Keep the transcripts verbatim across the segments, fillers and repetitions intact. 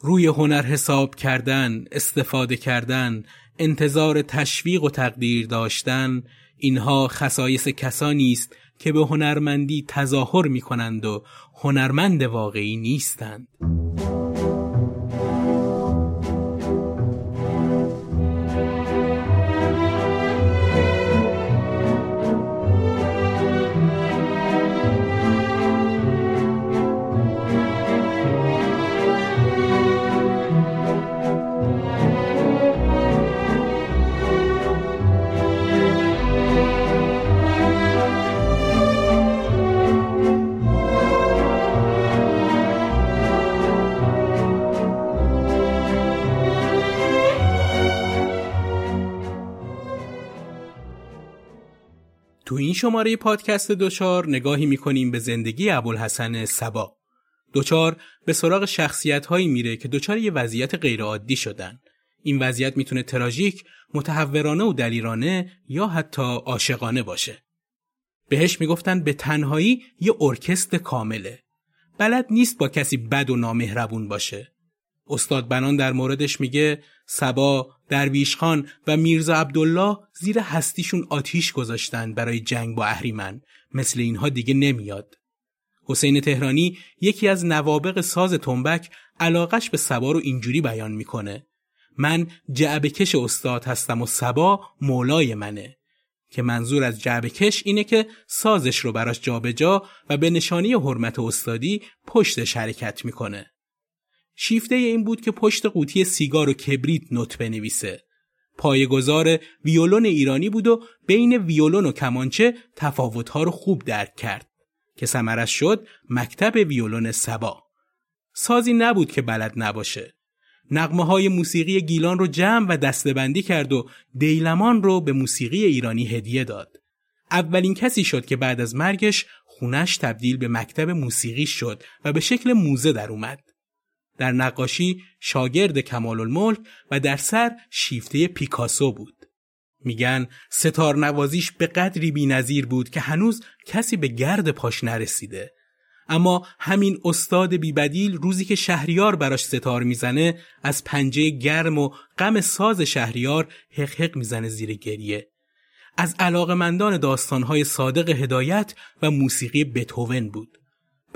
روی هنر حساب کردن، استفاده کردن، انتظار تشویق و تقدیر داشتن، اینها خصایص کسانی است که به هنرمندی تظاهر می‌کنند و هنرمند واقعی نیستند. تو این شماره پادکست دچار نگاهی می‌کنیم به زندگی ابوالحسن صبا. دچار به سراغ شخصیت‌هایی میره که دچار یه وضعیت غیرعادی شدن. این وضعیت میتونه تراژیک، متحورانه و دلیرانه یا حتی عاشقانه باشه. بهش میگفتن به تنهایی یه ارکستر کامله. بلد نیست با کسی بد و نامهربون باشه. استاد بنان در موردش میگه صبا، درویشخان و میرزا عبدالله زیر هستیشون آتیش گذاشتن برای جنگ با اهریمن، مثل اینها دیگه نمیاد. حسین تهرانی یکی از نوابغ ساز تنبک علاقش به صبا رو اینجوری بیان میکنه: من جعبه‌کش استاد هستم و صبا مولای منه، که منظور از جعبه‌کش اینه که سازش رو براش جابجا و به نشانی حرمت استادی پشتش حرکت میکنه. شیفته این بود که پشت قوطی سیگار و کبریت نوت بنویسه. پایه‌گذار ویولن ایرانی بود و بین ویولن و کمانچه تفاوت‌ها رو خوب درک کرد که ثمرش شد مکتب ویولن صبا. سازی نبود که بلد نباشه. نغمه‌های موسیقی گیلان رو جمع و دسته‌بندی کرد و دیلمان رو به موسیقی ایرانی هدیه داد. اولین کسی شد که بعد از مرگش خونش تبدیل به مکتب موسیقی شد و به شکل موزه در اومد. در نقاشی شاگرد کمال‌الملک و در سر شیفته پیکاسو بود. میگن ستار نوازیش به قدری بی‌نظیر بود که هنوز کسی به گرد پاش نرسیده. اما همین استاد بی‌بدیل روزی که شهریار براش ستار میزنه، از پنجه گرم و غم ساز شهریار حق حق میزنه زیر گریه. از علاقمندان داستان‌های صادق هدایت و موسیقی بتهوون بود.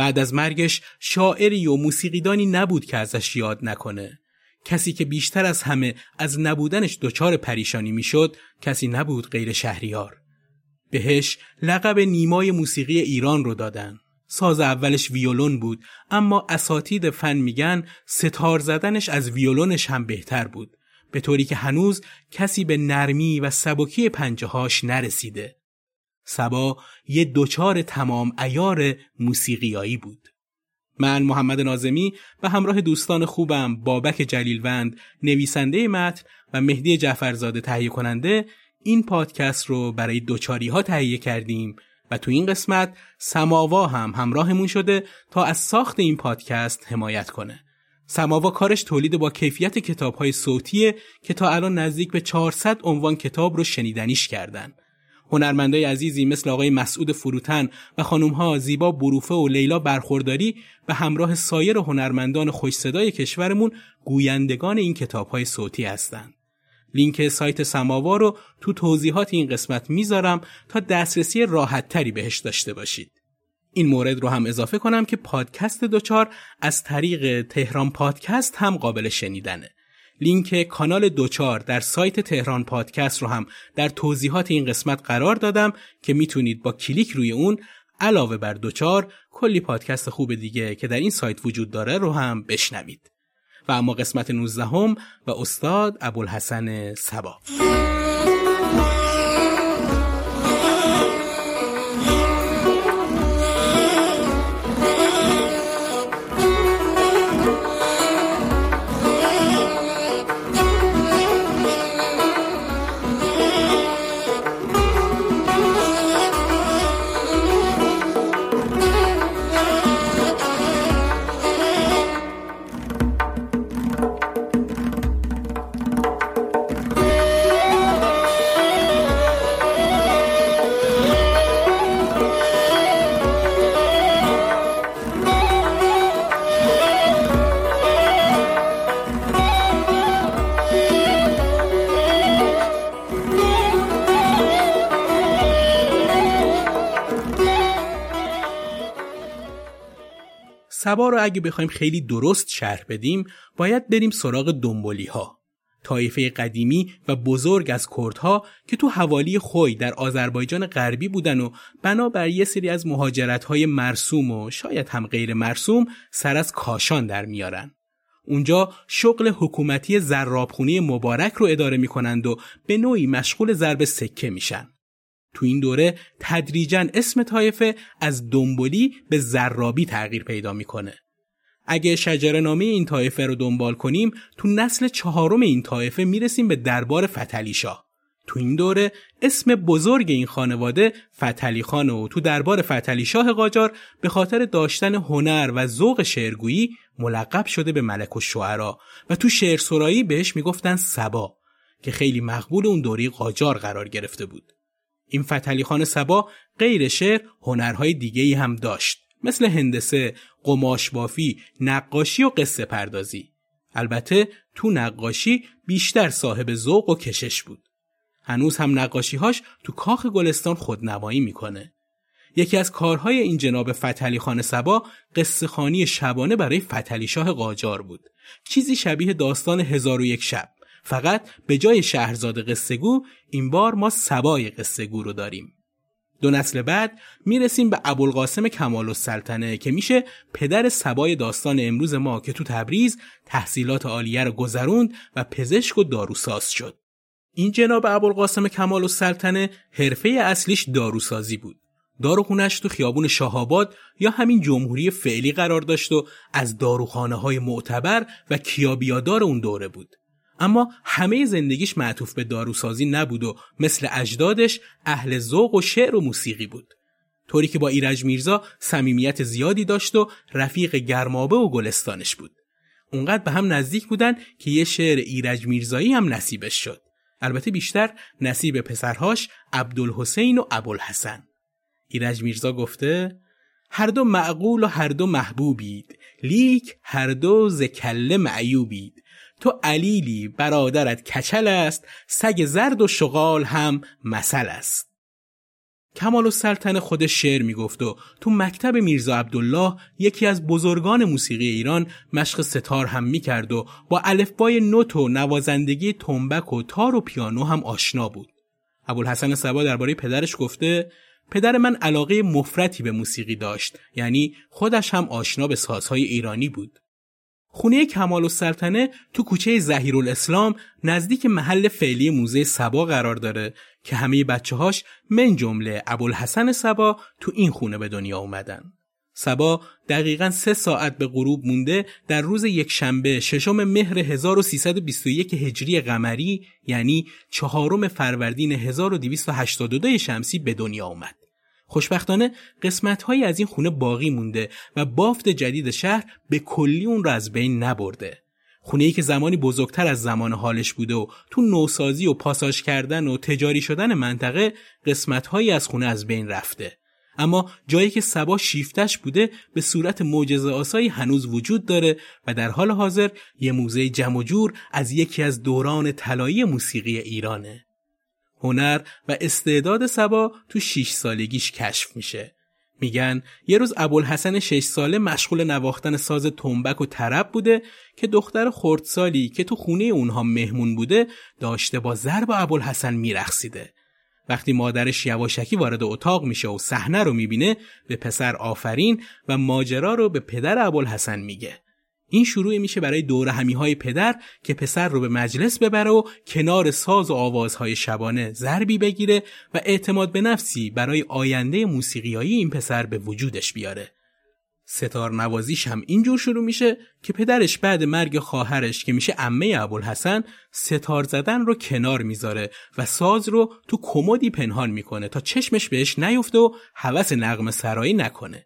بعد از مرگش شاعری و موسیقیدانی نبود که ازش یاد نکنه. کسی که بیشتر از همه از نبودنش دچار پریشانی میشد، کسی نبود غیر شهریار. بهش لقب نیمای موسیقی ایران رو دادن. ساز اولش ویولن بود، اما اساتید فن میگن ستار زدنش از ویولنش هم بهتر بود، به طوری که هنوز کسی به نرمی و سبکی پنجه‌هاش نرسیده. صبا یه دچار تمام عیار موسیقیایی بود. من محمد ناظمی به همراه دوستان خوبم بابک جلیلوند نویسنده متن و مهدی جعفرزاده تهیه کننده این پادکست رو برای دچاری‌ها تهیه کردیم و تو این قسمت سماوا هم همراهمون شده تا از ساخت این پادکست حمایت کنه. سماوا کارش تولید با کیفیت کتاب‌های صوتیه که تا الان نزدیک به چهارصد عنوان کتاب رو شنیدنیش کردن. هنرمندای عزیزی مثل آقای مسعود فروتن و خانم‌ها زیبا بروفه و لیلا برخورداری به همراه سایر هنرمندان خوش صدای کشورمون گویندگان این کتاب‌های صوتی هستند. لینک سایت سماوا رو تو توضیحات این قسمت میذارم تا دسترسی راحت‌تری بهش داشته باشید. این مورد رو هم اضافه کنم که پادکست دچار از طریق تهران پادکست هم قابل شنیدنه. لینک کانال دچار در سایت تهران پادکست رو هم در توضیحات این قسمت قرار دادم که میتونید با کلیک روی اون علاوه بر دچار کلی پادکست خوب دیگه که در این سایت وجود داره رو هم بشنوید. و اما قسمت نوزده هم و استاد ابوالحسن صبا. سبا رو اگه بخوایم خیلی درست شرح بدیم باید بریم سراغ دنبولی‌ها، طایفه قدیمی و بزرگ از کردها که تو حوالی خوی در آذربایجان غربی بودن و بنابر یه سری از مهاجرت‌های مرسوم و شاید هم غیر مرسوم سر از کاشان در میارن. اونجا شغل حکومتی زرابخونی مبارک رو اداره میکنند و به نوعی مشغول ضرب سکه میشن. تو این دوره تدریجاً اسم طایفه از دنبولی به زرابی تغییر پیدا میکنه. اگه شجره نامه این طایفه رو دنبال کنیم تو نسل چهارم این طایفه میرسیم به دربار فتحعلی شاه. تو این دوره اسم بزرگ این خانواده فتحعلی خانه و تو دربار فتحعلی شاه قاجار به خاطر داشتن هنر و ذوق شعرگویی ملقب شده به ملک الشعرا و تو شعرسرایی بهش میگفتن صبا که خیلی مقبول اون دوره قاجار قرار گرفته بود. این فتحعلی خان صبا غیر شعر هنرهای دیگه‌ای هم داشت، مثل هندسه، قماش بافی، نقاشی و قصه پردازی. البته تو نقاشی بیشتر صاحب ذوق و کشش بود. هنوز هم نقاشی‌هاش تو کاخ گلستان خودنمایی میکنه. یکی از کارهای این جناب فتحعلی خان صبا قصه خوانی شبانه برای فتحعلی شاه قاجار بود. چیزی شبیه داستان هزار و یک شب، فقط به جای شهرزاد قصه گو این بار ما صبای قصه گو رو داریم. دو نسل بعد میرسیم به ابوالقاسم کمال السلطنه که میشه پدر صبای داستان امروز ما که تو تبریز تحصیلات عالیه رو گذروند و پزشک و داروساز شد. این جناب ابوالقاسم کمال السلطنه حرفه اصلیش داروسازی بود. داروخونه‌اش تو خیابون شاه‌آباد یا همین جمهوری فعلی قرار داشت و از داروخانه‌های معتبر و کیابیادار اون دوره بود. اما همه زندگیش معطوف به داروسازی نبود و مثل اجدادش اهل ذوق و شعر و موسیقی بود، طوری که با ایرج میرزا صمیمیت زیادی داشت و رفیق گرمابه و گلستانش بود. اونقدر به هم نزدیک بودن که یه شعر ایرج میرزایی هم نصیبش شد، البته بیشتر نصیب پسرهاش عبدالحسین و ابوالحسن. ایرج میرزا گفته: هر دو معقول و هر دو محبوبید، لیک هر دو ز کله معیوبید. تو علیلی برادرت کچل است، سگ زرد و شغال هم مثل است. کمال السلطنه خود شعر میگفت و تو مکتب میرزا عبدالله یکی از بزرگان موسیقی ایران مشق ستار هم میکرد و با الفبای نوت و نوازندگی تنبک و تار و پیانو هم آشنا بود. ابوالحسن صبا درباره پدرش گفته: پدر من علاقه مفرطی به موسیقی داشت، یعنی خودش هم آشنا به سازهای ایرانی بود. خونه کمال السلطنه تو کوچه ظهیرالاسلام نزدیک محل فعلی موزه صبا قرار داره که همه بچه‌هاش من جمله ابوالحسن صبا تو این خونه به دنیا اومدن. صبا دقیقاً سه ساعت به غروب مونده در روز یکشنبه ششم مهر هزار و سیصد و بیست و یک هجری قمری، یعنی چهارم فروردین هزار و دویست و هشتاد و دو شمسی به دنیا اومد. خوشبختانه قسمت‌هایی از این خونه باقی مونده و بافت جدید شهر به کلی اون را از بین نبرده. خونه‌ای که زمانی بزرگتر از زمان حالش بوده و تو نوسازی و پاساژ کردن و تجاری شدن منطقه قسمت‌هایی از خونه از بین رفته. اما جایی که صبا شیفتش بوده به صورت معجزه‌آسایی هنوز وجود داره و در حال حاضر یه موزه جمع و جور از یکی از دوران طلایی موسیقی ایرانه. هنر و استعداد صبا تو شش سالگیش کشف میشه. میگن یه روز ابوالحسن شش ساله مشغول نواختن ساز تنبک و طرب بوده که دختر خردسالی که تو خونه اونها مهمون بوده داشته با ضرب ابوالحسن میرقصیده. وقتی مادرش یواشکی وارد اتاق میشه و صحنه رو میبینه به پسر آفرین و ماجرا رو به پدر ابوالحسن میگه. این شروعی میشه برای دور همیهای پدر که پسر رو به مجلس ببره و کنار ساز و آوازهای شبانه ضربی بگیره و اعتماد به نفسی برای آینده موسیقیایی این پسر به وجودش بیاره. ستار نوازیش هم اینجور شروع میشه که پدرش بعد مرگ خواهرش که میشه عمه ابوالحسن ستار زدن رو کنار میذاره و ساز رو تو کمدی پنهان میکنه تا چشمش بهش نیفته و هوس نغمه سرایی نکنه.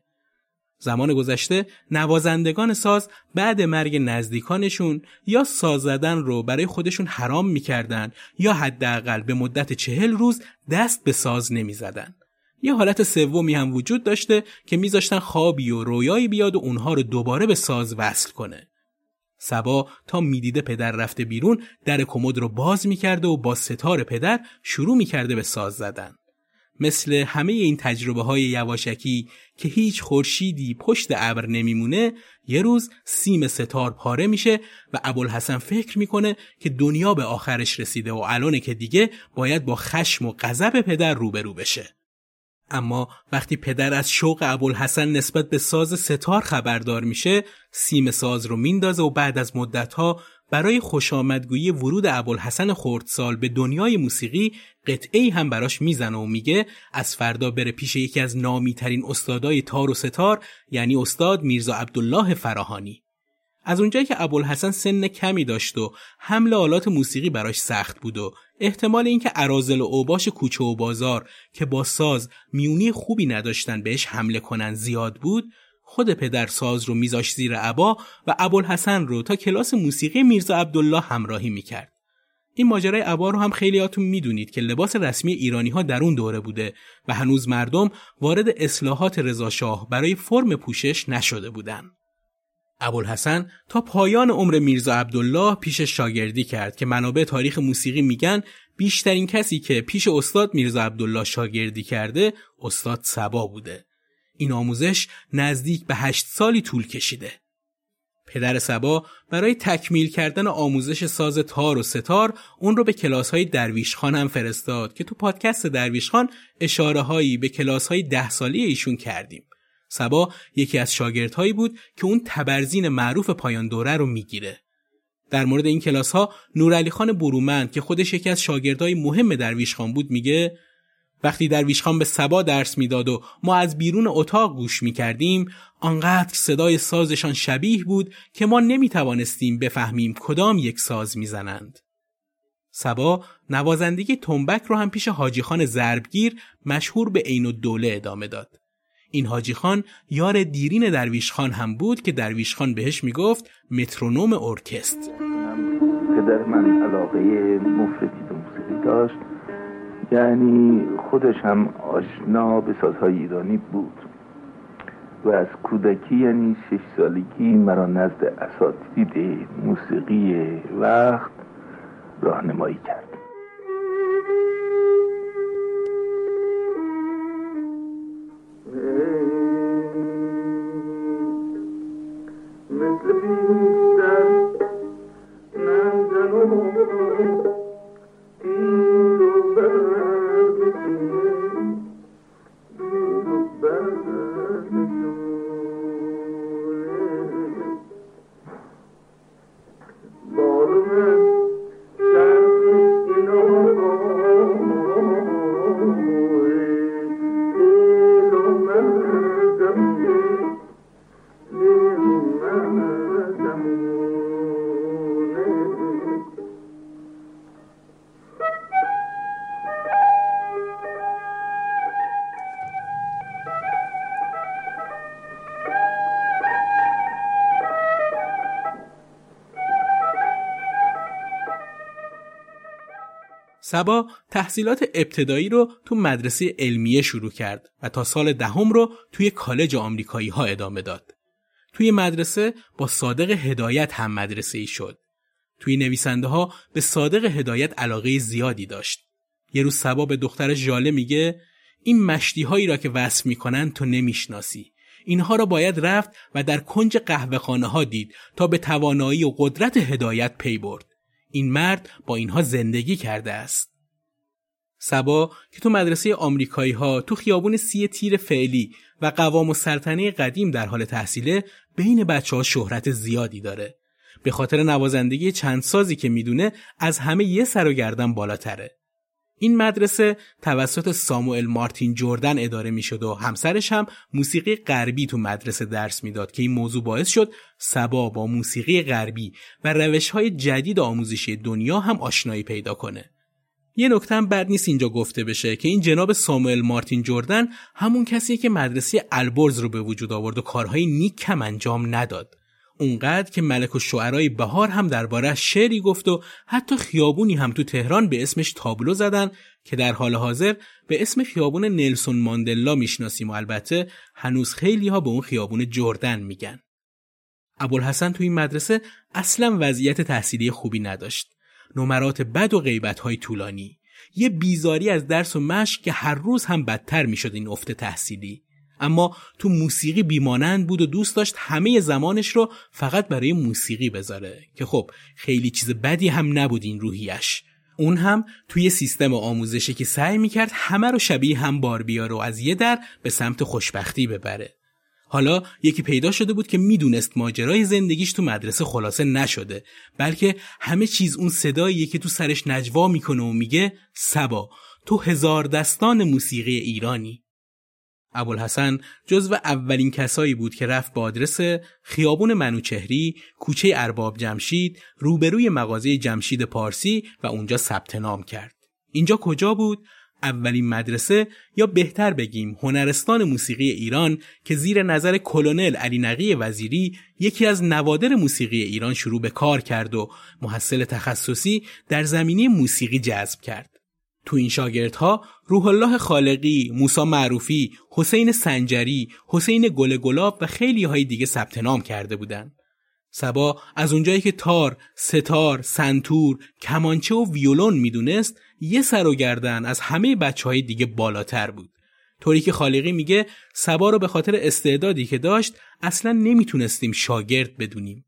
زمان گذشته نوازندگان ساز بعد مرگ نزدیکانشون یا ساز زدن رو برای خودشون حرام میکردن یا حداقل به مدت چهل روز دست به ساز نمیزدن. یه حالت سومی هم وجود داشته که میذاشتن خوابی و رویایی بیاد و اونها رو دوباره به ساز وصل کنه. صبا تا میدیده پدر رفته بیرون در کمد رو باز میکرده و با ستار پدر شروع میکرده به ساز زدن. مثل همه این تجربه های یواشکی که هیچ خورشیدی پشت ابر نمیمونه، یه روز سیم ستار پاره میشه و ابوالحسن فکر میکنه که دنیا به آخرش رسیده و الانه که دیگه باید با خشم و غضب پدر روبرو بشه. اما وقتی پدر از شوق ابوالحسن نسبت به ساز ستار خبردار میشه، سیم ساز رو میندازه و بعد از مدتها برای خوشامدگویی ورود ابوالحسن خردسال به دنیای موسیقی قطعه‌ای هم براش میزنه و میگه از فردا بره پیش یکی از نامیترین استادای تار و ستار، یعنی استاد میرزا عبدالله فراهانی. از اونجایی که ابوالحسن سن کمی داشت و حمل آلات موسیقی براش سخت بود و احتمال اینکه اراذل و اوباش کوچه و بازار که با ساز میونی خوبی نداشتن بهش حمله کنن زیاد بود، خود پدر ساز رو میذاشت زیر عبا و ابوالحسن رو تا کلاس موسیقی میرزا عبدالله همراهی میکرد. این ماجرای عبا رو هم خیلیاتون میدونید که لباس رسمی ایرانی‌ها در اون دوره بوده و هنوز مردم وارد اصلاحات رضاشاه برای فرم پوشش نشده بودن. ابوالحسن تا پایان عمر میرزا عبدالله پیش شاگردی کرد که منابع تاریخ موسیقی میگن بیشترین کسی که پیش استاد میرزا عبدالله شاگردی کرده استاد صبا بوده. این آموزش نزدیک به هشت سالی طول کشیده. پدر صبا برای تکمیل کردن آموزش ساز تار و ستار اون رو به کلاس‌های درویشخان هم فرستاد که تو پادکست درویشخان اشاره‌هایی به کلاس‌های ده سالی ایشون کردیم. صبا یکی از شاگردهایی بود که اون تبرزین معروف پایان دوره رو میگیره. در مورد این کلاس‌ها نورعلی خان برومند که خودش یکی از شاگردای مهم درویشخان بود میگه وقتی درویشخان به صبا درس میداد و ما از بیرون اتاق گوش میکردیم، آنقدر صدای سازشان شبیه بود که ما نمیتوانستیم بفهمیم کدام یک ساز میزنند. صبا نوازندگی تنبک رو هم پیش حاجی خان ضربگیر مشهور به عین الدوله ادامه داد. این حاجی خان یار دیرین درویشخان هم بود که درویشخان بهش میگفت مترونوم ارکست. پدر من علاقه مفرطی به موسیقی داشت، یعنی خودش هم آشنا به سازهای ایرانی بود و از کودکی یعنی شش سالگی مرا نزد اساتید موسیقی وقت راهنمایی کرد. صبا تحصیلات ابتدایی رو تو مدرسه علمیه شروع کرد و تا سال دهم رو توی کالج آمریکایی ها ادامه داد. توی مدرسه با صادق هدایت هم مدرسه ای شد. توی نویسنده ها به صادق هدایت علاقه زیادی داشت. یه روز صبا به دختر ژاله میگه این مشتی هایی را که وصف میکنن تو نمیشناسی. اینها را باید رفت و در کنج قهوه خانه ها دید تا به توانایی و قدرت هدایت پی برد. این مرد با اینها زندگی کرده است. صبا که تو مدرسه آمریکایی ها تو خیابون سی تیر فعلی و قوام السلطنه قدیم در حال تحصیله، بین بچه ها شهرت زیادی داره. به خاطر نوازندگی چند سازی که میدونه از همه یه سر و گردن بالاتره. این مدرسه توسط ساموئل مارتین جوردن اداره میشد و همسرش هم موسیقی غربی تو مدرسه درس میداد که این موضوع باعث شد صبا با موسیقی غربی و روش‌های جدید آموزشی دنیا هم آشنایی پیدا کنه. یه نکته هم بد نیست اینجا گفته بشه که این جناب ساموئل مارتین جوردن همون کسیه که مدرسه البرز رو به وجود آورد و کارهای نیک هم انجام نداد. اونقدر که ملک الشعرای بهار هم درباره شعری گفت و حتی خیابونی هم تو تهران به اسمش تابلو زدن که در حال حاضر به اسم خیابون نلسون ماندلا میشناسیم و البته هنوز خیلی ها به اون خیابون جردن میگن. ابوالحسن تو این مدرسه اصلا وضعیت تحصیلی خوبی نداشت. نمرات بد و غیبت‌های طولانی، یه بیزاری از درس و مشق که هر روز هم بدتر می شد این افت تحصیلی. اما تو موسیقی بیمانند بود و دوست داشت همه زمانش رو فقط برای موسیقی بذاره که خب خیلی چیز بدی هم نبود این روحیش. اون هم توی سیستم آموزشی که سعی میکرد همه رو شبیه هم بار بیاره و از یه در به سمت خوشبختی ببره. حالا یکی پیدا شده بود که میدونست ماجرای زندگیش تو مدرسه خلاصه نشده، بلکه همه چیز اون صداییه که تو سرش نجوا میکنه و میگه صبا تو هزار دستان موسیقی ایرانی. ابوالحسن جزو اولین کسایی بود که رفت به آدرس خیابون منوچهری، کوچه ارباب جمشید، روبروی مغازه جمشید پارسی و اونجا ثبت نام کرد. اینجا کجا بود؟ اولین مدرسه، یا بهتر بگیم هنرستان موسیقی ایران، که زیر نظر کلونل علی نقی وزیری یکی از نوادر موسیقی ایران شروع به کار کرد و محصل تخصصی در زمینه موسیقی جذب کرد. تو این شاگردها روح الله خالقی، موسی معروفی، حسین سنجری، حسین گل گلاب و خیلی های دیگه ثبت نام کرده بودند. صبا از اونجایی که تار، ستار، سنتور، کمانچه و ویولن میدونست، یه سر و گردن از همه بچهای دیگه بالاتر بود. طوری که خالقی میگه صبا رو به خاطر استعدادی که داشت اصلاً نمیتونستیم شاگرد بدونیم.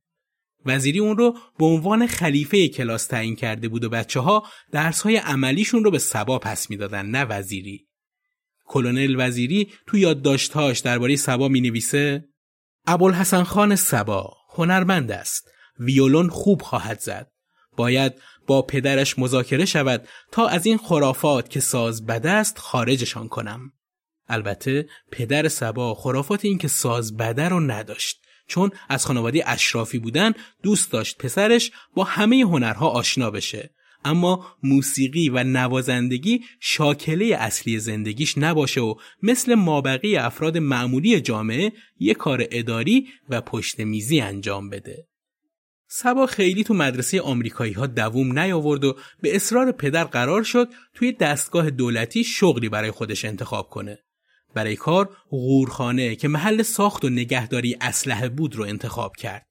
وزیری اون رو به عنوان خلیفه کلاس تعیین کرده بود و بچه‌ها درس‌های عملیشون رو به صبا پس میدادن، نه وزیری. کلونل وزیری تو یادداشت‌هاش درباره صبا مینویسه: ابوالحسن خان صبا هنرمند است، ویولن خوب خواهد زد. باید با پدرش مذاکره شود تا از این خرافات که ساز بد است خارجشان کنم. البته پدر صبا خرافات این که ساز بد رو نداشت، چون از خانواده اشرافی بودن دوست داشت پسرش با همه هنرها آشنا بشه، اما موسیقی و نوازندگی شاکله اصلی زندگیش نباشه و مثل مابقی افراد معمولی جامعه یک کار اداری و پشت میزی انجام بده. صبا خیلی تو مدرسه آمریکایی ها دووم نیاورد و به اصرار پدر قرار شد توی دستگاه دولتی شغلی برای خودش انتخاب کنه. برای کار غورخانه که محل ساخت و نگهداری اسلحه بود رو انتخاب کرد.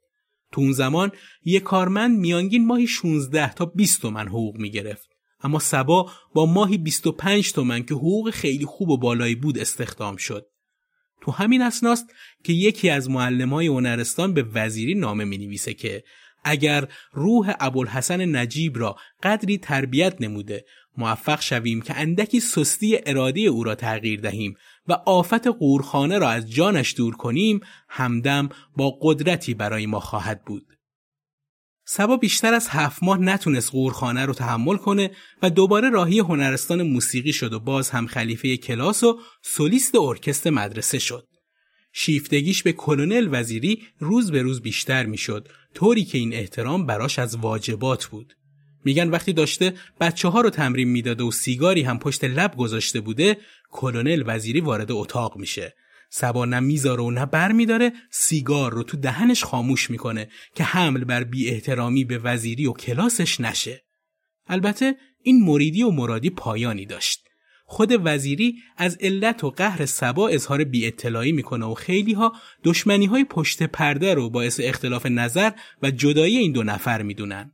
تو اون زمان یک کارمند میانگین ماهی شانزده تا بیست تومن حقوق میگرفت، اما صبا با ماهی بیست و پنج تومن که حقوق خیلی خوب و بالایی بود استخدام شد. تو همین اسناست که یکی از معلم‌های هنرستان به وزیری نامه می‌نویسه که اگر روح ابوالحسن نجیب را قدری تربیت نموده موفق شویم که اندکی سستی اراده او را تغییر دهیم و آفت قورخانه را از جانش دور کنیم، همدم با قدرتی برای ما خواهد بود. صبا بیشتر از هفت ماه نتونست قورخانه رو تحمل کنه و دوباره راهی هنرستان موسیقی شد و باز هم خلیفه کلاس و سولیست ارکستر مدرسه شد. شیفتگیش به کلونل وزیری روز به روز بیشتر میشد، طوری که این احترام براش از واجبات بود. میگن وقتی داشته بچه ها رو تمرین میداده و سیگاری هم پشت لب گذاشته بوده، کلونل وزیری وارد اتاق میشه. صبا نه میذاره و نه بر میداره، سیگار رو تو دهنش خاموش میکنه که حمل بر بی احترامی به وزیری و کلاسش نشه. البته این مریدی و مرادی پایانی داشت. خود وزیری از علت و قهر صبا اظهار بی اطلاعی میکنه و خیلی ها دشمنی های پشت پرده رو باعث اختلاف نظر و جدایی این دو نفر میدونن.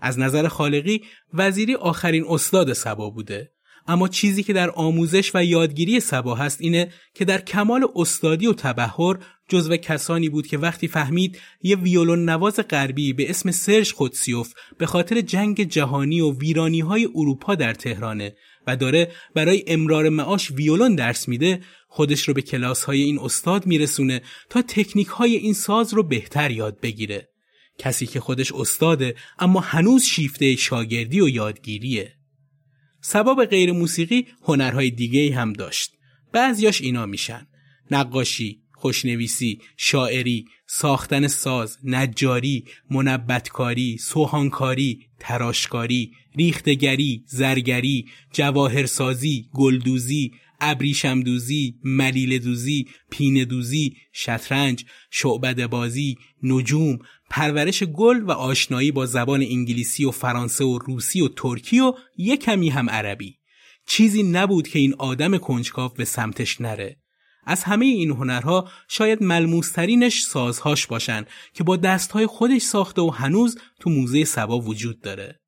از نظر خالقی وزیری آخرین استاد صبا بوده، اما چیزی که در آموزش و یادگیری صبا هست اینه که در کمال استادی و تبحر جزو کسانی بود که وقتی فهمید یه ویولن نواز غربی به اسم سرژ قدسیوف به خاطر جنگ جهانی و ویرانی‌های اروپا در تهرانه و داره برای امرار معاش ویولن درس میده، خودش رو به کلاس‌های این استاد میرسونه تا تکنیک‌های این ساز رو بهتر یاد بگیره. کسی که خودش استاده اما هنوز شیفته شاگردی و یادگیریه. صبا به غیر موسیقی هنرهای دیگه‌ای هم داشت. بعضیاش اینا میشن: نقاشی، خوشنویسی، شاعری، ساختن ساز، نجاری، منبتکاری، سوهانکاری، تراشکاری، ریختگری، زرگری، جواهرسازی، گلدوزی، ابریشمدوزی، ملیلدوزی، پینه‌دوزی، شطرنج، شعبده‌بازی، نجوم، پرورش گل و آشنایی با زبان انگلیسی و فرانسه و روسی و ترکی و یک کمی هم عربی. چیزی نبود که این آدم کنجکاو به سمتش نره. از همه این هنرها شاید ملموسترینش سازهاش باشن که با دستهای خودش ساخته و هنوز تو موزه صبا وجود داره.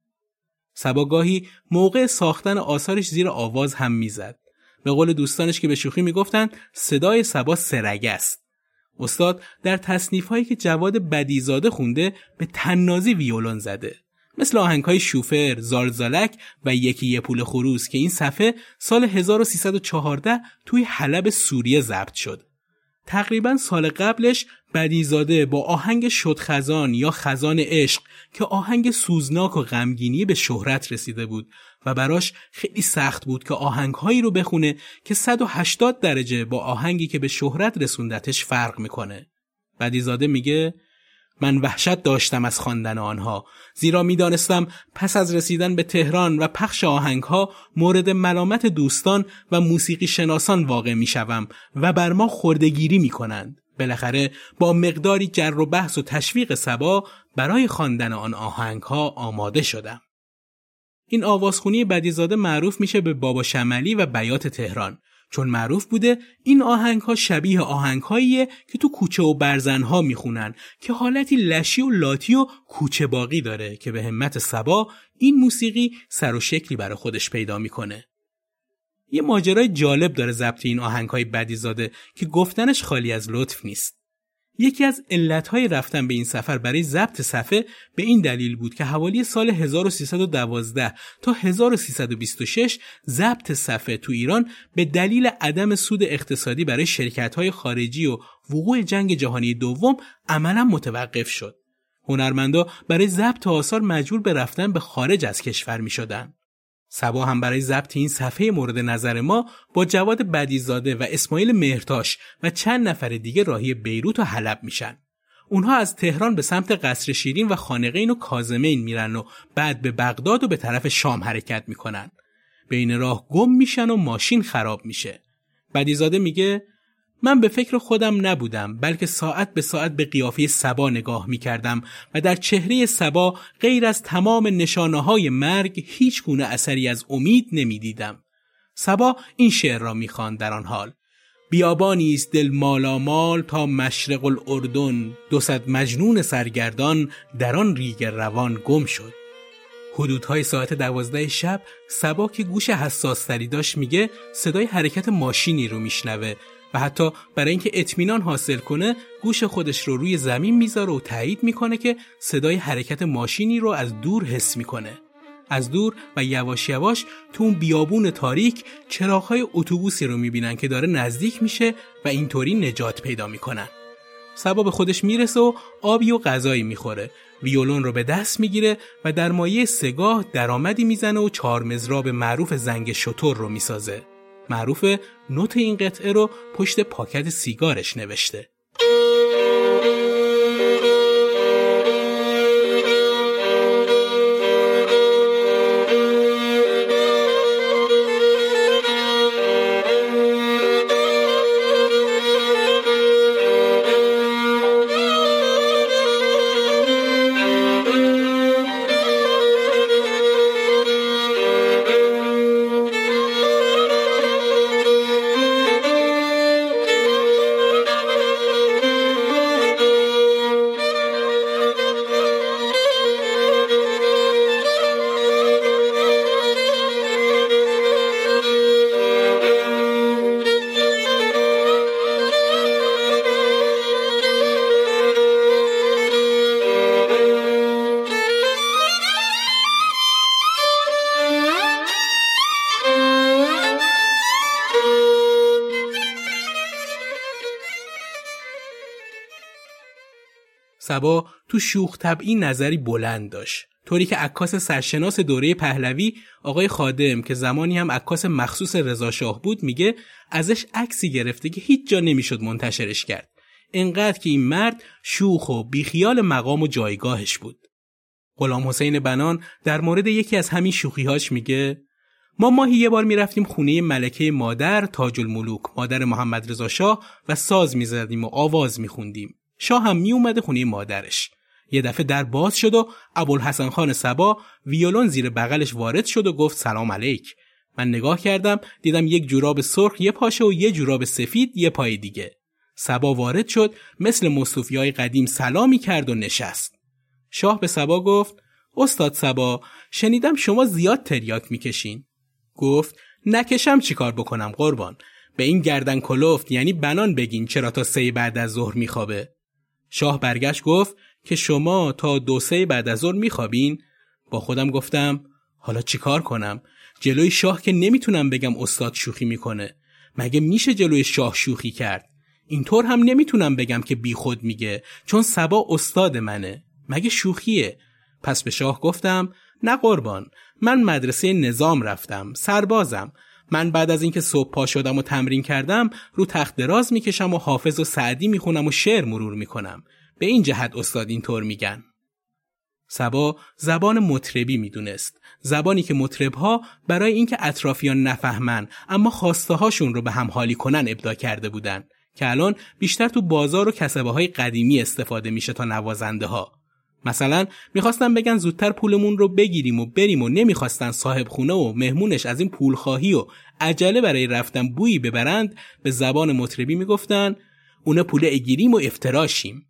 صباگاهی موقع ساختن آثارش زیر آواز هم میزد. به قول دوستانش که به شوخی میگفتند صدای صبا سرگه است. استاد در تصنیف‌هایی که جواد بدیعزاده خونده به تنازی ویولن زده، مثل آهنگ‌های شوفر، زالزالک و یکی یه پول خروس که این صفحه سال هزار و سیصد و چهارده توی حلب سوریه ضبط شد. تقریبا سال قبلش بدیعزاده با آهنگ شد خزان یا خزان عشق که آهنگ سوزناک و غمگینی به شهرت رسیده بود و براش خیلی سخت بود که آهنگ‌هایی رو بخونه که صد و هشتاد درجه با آهنگی که به شهرت رسوندتش فرق میکنه. بدیعزاده میگه من وحشت داشتم از خواندن آنها، زیرا میدانستم پس از رسیدن به تهران و پخش آهنگها مورد ملامت دوستان و موسیقی شناسان واقع میشوم و بر ما خردگیری میکنند. بالاخره با مقداری جر و بحث و تشویق صبا برای خواندن آن آهنگها آماده شدم. این آوازخوانی بدیعزاده معروف میشه به بابا شمعلی و بیات تهران، چون معروف بوده این آهنگ‌ها شبیه آهنگ‌هاییه که تو کوچه و برزن‌ها میخونن که حالتی لشی و لاتی و کوچه باقی داره که به همت صبا این موسیقی سر و شکلی برای خودش پیدا میکنه. یه ماجرای جالب داره ضبط این آهنگ‌های بدیعزاده که گفتنش خالی از لطف نیست. یکی از علتهای رفتن به این سفر برای ضبط صفحه به این دلیل بود که حوالی سال هزار و سیصد و دوازده تا هزار و سیصد و بیست و شش ضبط صفحه تو ایران به دلیل عدم سود اقتصادی برای شرکت‌های خارجی و وقوع جنگ جهانی دوم عملاً متوقف شد. هنرمندا برای ضبط آثار مجبور به رفتن به خارج از کشور می‌شدند. صبا هم برای ضبط این صفحه مورد نظر ما با جواد بدیعزاده و اسماعیل مهرتاش و چند نفر دیگه راهی بیروت و حلب میشن. اونها از تهران به سمت قصر شیرین و خانقین و کاظمین میرن و بعد به بغداد و به طرف شام حرکت میکنن. بین راه گم میشن و ماشین خراب میشه. بدیعزاده میگه من به فکر خودم نبودم، بلکه ساعت به ساعت به قیافه صبا نگاه می‌کردم و در چهره صبا غیر از تمام نشانه‌های مرگ هیچ گونه اثری از امید نمی‌دیدم. صبا این شعر را می‌خواند در آن حال: بیابانی است دل مالامال تا مشرق الاردن، دو صد مجنون سرگردان در آن ریگ روان گم شد. حدودهای ساعت دوازده شب صبا که گوش حساس‌تری داشت میگه صدای حرکت ماشینی رو میشنوه و حتی برای اینکه اطمینان حاصل کنه گوش خودش رو روی زمین میذاره و تایید میکنه که صدای حرکت ماشینی رو از دور حس میکنه. از دور و یواش یواش تو اون بیابون تاریک چراغ‌های اتوبوسی رو میبینن که داره نزدیک میشه و اینطوری نجات پیدا میکنن. صبا به خودش میرسه و آبی و غذایی میخوره، ویولون رو به دست میگیره و در مایه سگاه درآمدی میزنه و چهار مزراب معروف زنگ شتر رو میسازه. معروفه نوت این قطعه رو پشت پاکت سیگارش نوشته. صبا تو شوخ طبعی نظری بلند داشت، طوری که عکاس سرشناس دوره پهلوی آقای خادم که زمانی هم عکاس مخصوص رضاشاه بود میگه ازش عکسی گرفته که هیچ جا نمیشد منتشرش کرد، انقدر که این مرد شوخ و بیخیال مقام و جایگاهش بود. غلام حسین بنان در مورد یکی از همین شوخی‌هاش میگه ما ماهی یه بار میرفتیم خونه ملکه مادر تاج الملوک مادر محمد رضا شاه و ساز میزدیم و آواز میخوندیم. شاه هم می اومده خونه مادرش. یه دفعه در باز شد و ابوالحسن خان صبا ویولن زیر بغلش وارد شد و گفت سلام علیک. من نگاه کردم دیدم یک جوراب سرخ یه پاشه و یه جوراب سفید یه پای دیگه. صبا وارد شد، مثل مصوفیای قدیم سلامی کرد و نشست. شاه به صبا گفت استاد صبا شنیدم شما زیاد تریاک میکشین. گفت نکشم چی کار بکنم قربان، به این گردن کلفت یعنی بنان بگین چرا تا سه بعد از ظهر میخوابه. شاه برگشت گفت که شما تا دو سه بعد از ظهر میخوابین؟ با خودم گفتم حالا چی کار کنم، جلوی شاه که نمیتونم بگم استاد شوخی میکنه، مگه میشه جلوی شاه شوخی کرد؟ اینطور هم نمیتونم بگم که بی خود میگه چون صبا استاد منه، مگه شوخیه؟ پس به شاه گفتم نه قربان، من مدرسه نظام رفتم، سربازم. من بعد از اینکه صبح پا شدم و تمرین کردم رو تخت دراز میکشم و حافظ و سعدی میخونم و شعر مرور میکنم، به این جهت استاد اینطور میگن. صبا زبان مطربی میدونست، زبانی که مطربها برای اینکه اطرافیان نفهمن اما خواسته هاشون رو به هم حالی کنن ابداع کرده بودن که الان بیشتر تو بازار و کسبه های قدیمی استفاده میشه تا نوازنده ها. مثلا میخواستن بگن زودتر پولمون رو بگیریم و بریم و نمیخواستن صاحب خونه و مهمونش از این پولخواهی و عجله برای رفتن بویی ببرند، به زبان مطربی میگفتن اونا پول اگیریم و افتراشیم.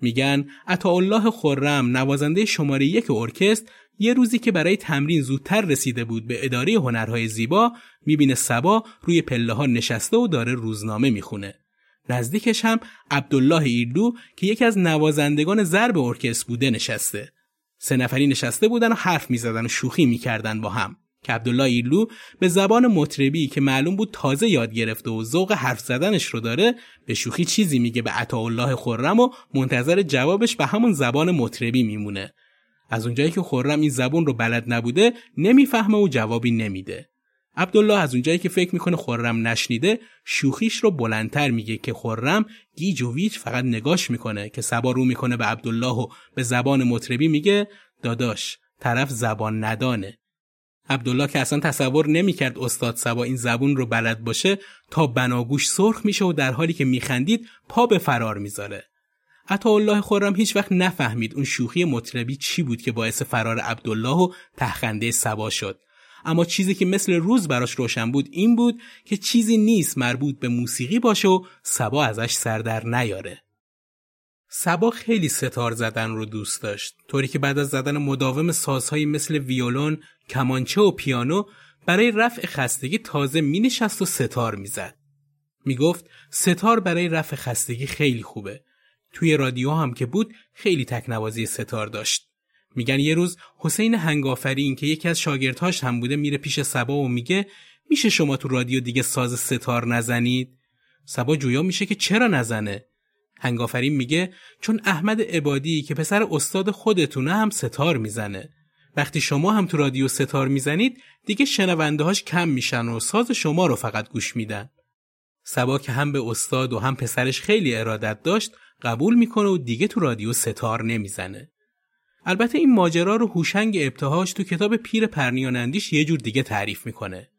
میگن عطاالله خرم نوازنده شماره یک ارکستر یه روزی که برای تمرین زودتر رسیده بود به اداره هنرهای زیبا، میبینه صبا روی پله ها نشسته و داره روزنامه میخونه. نزدیکش هم عبدالله ایردو که یکی از نوازندگان ضرب ارکستر بوده نشسته. سه نفری نشسته بودن و حرف میزدن و شوخی میکردن با هم که عبدالله ایردو به زبان مطربی که معلوم بود تازه یاد گرفته و ذوق حرف زدنش رو داره به شوخی چیزی میگه به عطاالله خرم و منتظر جوابش به همون زبان مطربی میمونه. از اونجایی که خرم این زبان رو بلد نبوده نمیفهمه و جوابی نمیده. عبدالله از اونجایی که فکر میکنه خرم نشنیده شوخیش رو بلندتر میگه که خرم گیج و ویج فقط نگاش میکنه که صبا رو میکنه به عبدالله و به زبان مطربی میگه داداش طرف زبان ندانه. عبدالله که اصلا تصور نمیکرد استاد صبا این زبون رو بلد باشه تا بناگوش سرخ میشه و در حالی که میخندید پا به فرار میذاره. عطاالله خرم هیچ وقت نفهمید اون شوخی مطربی چی بود که باعث فرار عبدالله و تهخنده صبا شد. اما چیزی که مثل روز براش روشن بود این بود که چیزی نیست مربوط به موسیقی باشه و صبا ازش سر در نیاره. صبا خیلی ستار زدن رو دوست داشت، طوری که بعد از زدن مداوم سازهایی مثل ویولن، کمانچه و پیانو برای رفع خستگی تازه می نشست و ستار می زد. می گفت ستار برای رفع خستگی خیلی خوبه. توی رادیو هم که بود خیلی تکنوازی ستار داشت. میگن یه روز حسین هنگافرین که یکی از شاگردهاش هم بوده میره پیش صبا و میگه میشه شما تو رادیو دیگه ساز ستار نزنید؟ صبا جویا میشه که چرا نزنه. هنگافرین میگه چون احمد عبادی که پسر استاد خودتونه هم ستار میزنه، وقتی شما هم تو رادیو ستار میزنید دیگه شنونده هاش کم میشن و ساز شما رو فقط گوش میدن. صبا که هم به استاد و هم پسرش خیلی ارادت داشت قبول میکنه و دیگه تو رادیو ستار نمیزنه. البته این ماجرا رو هوشنگ ابتهاج تو کتاب پیر پرنیان اندیش یه جور دیگه تعریف میکنه.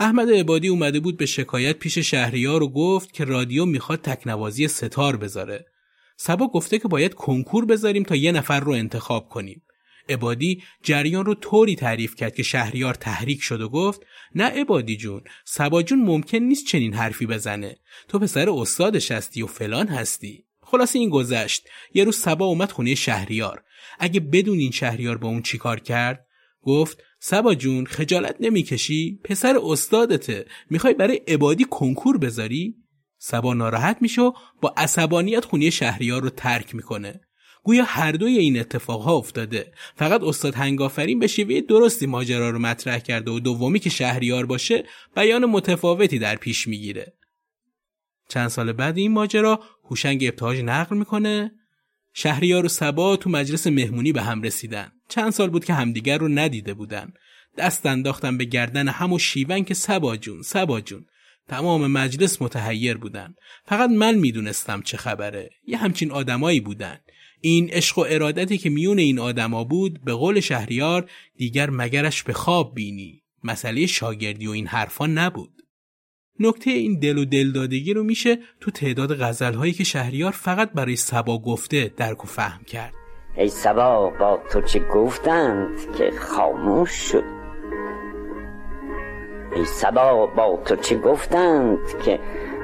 احمد عبادی اومده بود به شکایت پیش شهریار و گفت که رادیو میخواد تکنوازی ستار بذاره. صبا گفته که باید کنکور بذاریم تا یه نفر رو انتخاب کنیم. عبادی جریان رو طوری تعریف کرد که شهریار تحریک شد و گفت نه عبادی جون، صبا جون ممکن نیست چنین حرفی بزنه، تو پسر استادش هستی و فلان هستی. خلاصه این گذشت. یه روز صبا اومد خونه شهریار. اگه بدون این شهریار با اون چی کار کرد؟ گفت صبا جون خجالت نمیکشی؟ پسر استادته، میخوای برای عبادی کنکور بذاری؟ صبا ناراحت میشه و با عصبانیت خونه شهریار رو ترک میکنه. گویا هر دوی این اتفاقها افتاده، فقط استاد هنگافرین به شیوه درستی ماجرا رو مطرح کرده و دومی که شهریار باشه بیان متفاوتی در پیش میگیره. چند سال بعد این ماجرا هوشنگ ابتهاج نقل میکنه شهریار و صبا تو مجلس مهمونی به هم رسیدن. چند سال بود که همدیگر رو ندیده بودن. دست انداختن به گردن هم و شیون که صبا جون، صبا جون. تمام مجلس متحیر بودن. فقط من میدونستم چه خبره. یه همچین آدمایی بودن. این عشق و ارادتی که میون این آدما بود به قول شهریار دیگر مگرش به خواب بینی. مسئله شاگردی و این حرفا نبود. نکته این دل و دلدادگی رو میشه تو تعداد غزل‌هایی که شهریار فقط برای صبا گفته درک و فهم کرد. ای صبا با تو چه گفتند که خاموش شد، ای صبا با تو چه گفتند که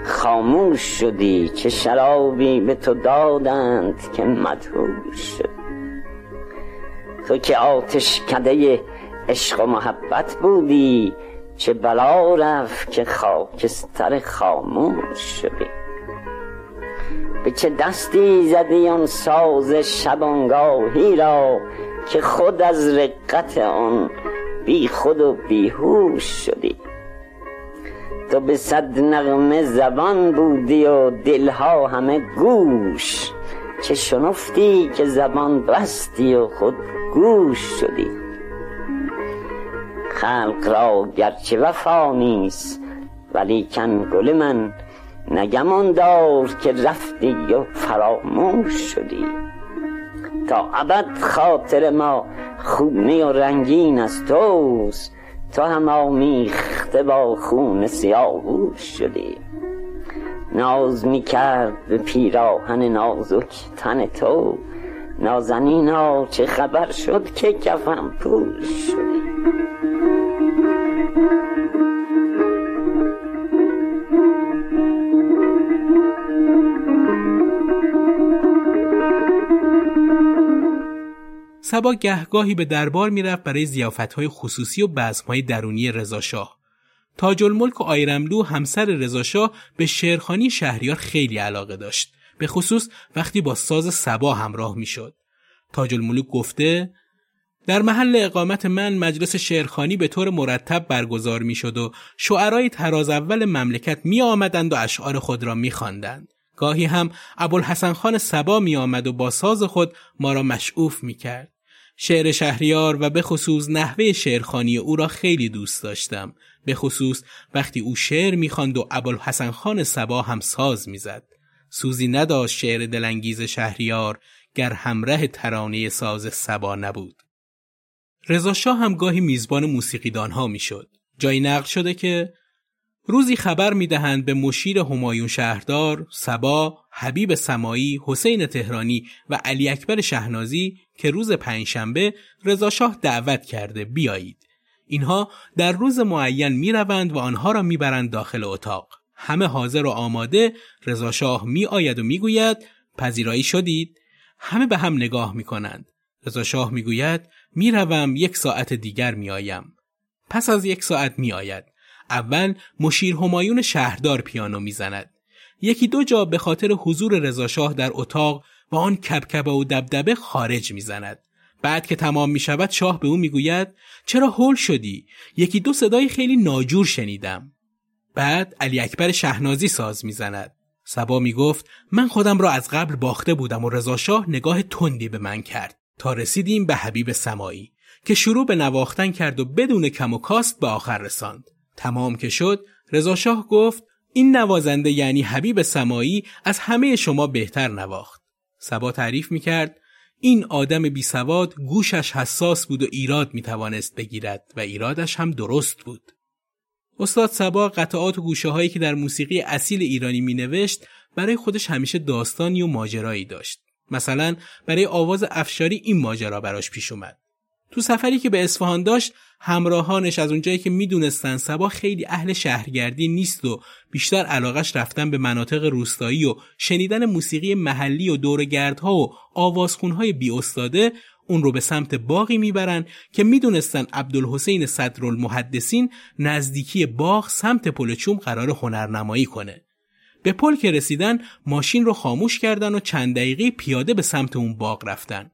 خاموش شدی، چه شرابی به تو دادند که مدهوش شد. تو که آتش کده عشق و محبت بودی، چه بلا رفت که خاکستر خاموش شدی. به چه دستی زدی آن ساز شبانگاهی را که خود از رقت آن بی خود و بیهوش شدی. تو به صد نغمه زبان بودی و دلها همه گوش، چه شنفتی که زبان بستی و خود گوش شدی. خلق را گرچه وفا نیست ولیکن گل من، نگمان دار که رفتی و فراموش شدی. تا ابد خاطر ما خونه و رنگین از توست، تو هم آمیخته با خون سیاهوش شدی. ناز میکرد به پیراهن نازک تن تو، نازنینا چه خبر شد که کفن پوش شدی. صبا گهگاهی به دربار میرفت برای ضیافت‌های خصوصی و بزم‌های درونی رضاشاه. تاج الملک و آیرملو همسر رضاشاه به شعرخوانی شهریار خیلی علاقه داشت، به خصوص وقتی با ساز صبا همراه میشد. تاج الملک گفته: در محل اقامت من مجلس شعرخوانی به طور مرتب برگزار میشد و شعرای طراز اول مملکت می آمدند و اشعار خود را می خواندند. گاهی هم ابوالحسن خان صبا می آمد و با ساز خود ما را مشعوف می کرد. شعر شهریار و به خصوص نحوه شعرخوانی او را خیلی دوست داشتم، به خصوص وقتی او شعر می‌خواند و ابوالحسن خان صبا هم ساز می‌زد. سوزی نداشت شعر دلانگیز شهریار گر همراه ترانه ساز صبا نبود. رضاشاه هم گاهی میزبان موسیقیدان‌ها می‌شد. جایی نقل شده که روزی خبر می‌دهند به مشیر همایون شهردار، صبا، حبیب سمایی، حسین تهرانی و علی اکبر شهنازی که روز پنجشنبه رضاشاه دعوت کرده بیایید. اینها در روز معین میروند و آنها را میبرند داخل اتاق. همه حاضر و آماده. رضاشاه میآید و میگوید: پذیرایی شدید. همه به هم نگاه میکنند. رضاشاه میگوید: میروم، یک ساعت دیگر میآیم. پس از یک ساعت میآید. اول مشیر همایون شهردار پیانو میزند. یکی دو جا به خاطر حضور رضاشاه در اتاق و آن کبکبه و دبدبه خارج میزند. بعد که تمام می شود شاه به او می گوید: چرا هول شدی؟ یکی دو صدای خیلی ناجور شنیدم. بعد علی اکبر شهنازی ساز می زند. صبا می گفت: من خودم را از قبل باخته بودم و رضاشاه نگاه تندی به من کرد. تا رسیدیم به حبیب سمایی که شروع به نواختن کرد و بدون کم و کاست به آخر رساند. تمام که شد رضاشاه گفت: این نوازنده یعنی حبیب سمایی از همه شما بهتر نواخت. صبا تعریف می کرد: این آدم بی سواد گوشش حساس بود و ایراد می توانست بگیرد و ایرادش هم درست بود. استاد صبا قطعات و گوشه هایی که در موسیقی اصیل ایرانی می نوشت برای خودش همیشه داستانی و ماجرایی داشت. مثلا برای آواز افشاری این ماجرا براش پیش اومد. تو سفری که به اصفهان داشت همراهانش از اونجایی که می دونستن صبا خیلی اهل شهرگردی نیست و بیشتر علاقش رفتن به مناطق روستایی و شنیدن موسیقی محلی و دورگردها و آوازخونهای بی استاده، اون رو به سمت باغی میبرن که می دونستن عبدالحسین صدر المحدثین نزدیکی باغ سمت پل چوم قرار هنرنمایی کنه. به پل که رسیدن ماشین رو خاموش کردن و چند دقیقه پیاده به سمت اون باغ رفتن.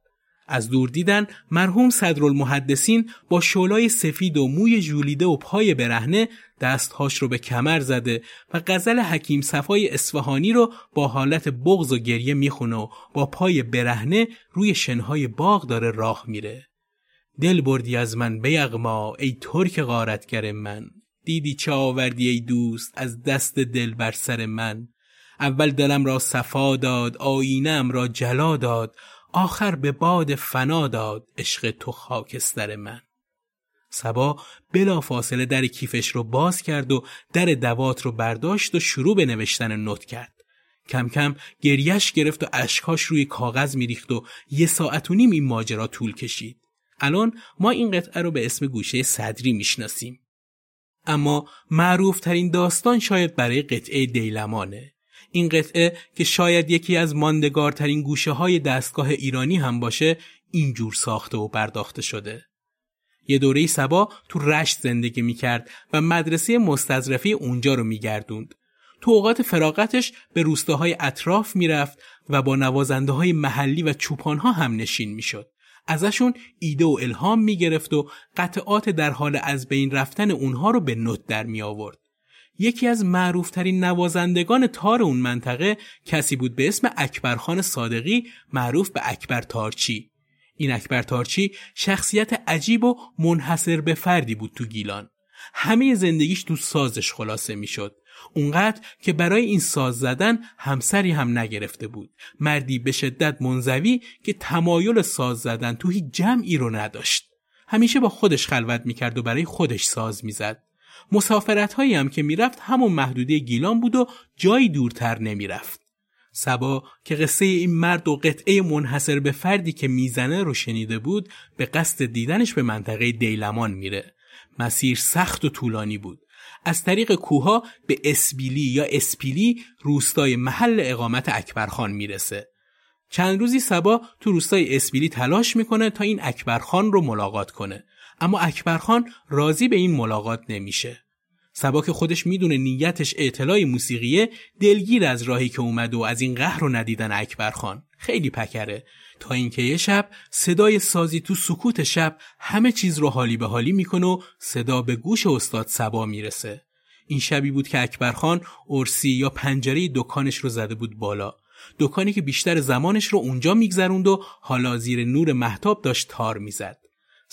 از دور دیدن مرحوم صدرالمحدثین با شعلای سفید و موی ژولیده و پای برهنه دستهاش رو به کمر زده و غزل حکیم صفای اصفهانی رو با حالت بغض و گریه میخونه و با پای برهنه روی شنهای باغ داره راه میره. دل بردی از من بیغما ای ترک غارتگر من، دیدی چه آوردی ای دوست از دست دل بر سر من. اول دلم را صفا داد، آینم را جلا داد، آخر به باد فنا داد عشق تو خاکستر من. صبا بلا فاصله در کیفش رو باز کرد و در دوات رو برداشت و شروع به نوشتن نوت کرد. کم کم گریش گرفت و اشکاش روی کاغذ میریخت و یه ساعت و نیم این ماجرا طول کشید. الان ما این قطعه رو به اسم گوشه صدری میشناسیم. اما معروف ترین داستان شاید برای قطعه دیلمانه. این قطعه که شاید یکی از ماندگارترین گوشه های دستگاه ایرانی هم باشه، اینجور ساخته و برداخته شده. یه دوره صبا تو رشت زندگی میکرد و مدرسه مستظرفی اونجا رو میگردوند. تو اوقات فراغتش به روستاهای اطراف میرفت و با نوازنده های محلی و چوپانها هم نشین میشد. ازشون ایده و الهام میگرفت و قطعات در حال از بین رفتن اونها رو به نوت در می آورد. یکی از معروفترین نوازندگان تار اون منطقه کسی بود به اسم اکبرخان صادقی، معروف به اکبر تارچی. این اکبر تارچی شخصیت عجیب و منحصر به فردی بود تو گیلان. همه زندگیش تو سازش خلاصه می شد. اونقدر که برای این ساز زدن همسری هم نگرفته بود. مردی به شدت منزوی که تمایل ساز زدن تو هیچ جمعی رو نداشت. همیشه با خودش خلوت میکرد و برای خودش ساز میزد. مسافرت هایی هم که میرفت همون محدوده گیلان بود و جایی دورتر نمیرفت. صبا که قصه این مرد و قطعه منحصر به فردی که میزنه رو شنیده بود، به قصد دیدنش به منطقه دیلمان میره. مسیر سخت و طولانی بود. از طریق کوها به اسبیلی یا اسپیلی، روستای محل اقامت اکبرخان میرسه. چند روزی صبا تو روستای اسبیلی تلاش میکنه تا این اکبرخان رو ملاقات کنه، اما اکبرخان راضی به این ملاقات نمیشه. صبا که خودش میدونه نیتش اعتلای موسیقیه، دلگیر از راهی که اومد و از این قهر رو ندیدن اکبرخان خیلی پکره، تا اینکه یه شب صدای سازی تو سکوت شب همه چیز رو حالی به حالی میکنه و صدا به گوش استاد صبا میرسه. این شبی بود که اکبرخان ارسی یا پنجره دکانش رو زده بود بالا، دکانی که بیشتر زمانش رو اونجا میگذروند و حالا زیر نور مهتاب داشت تار میزد.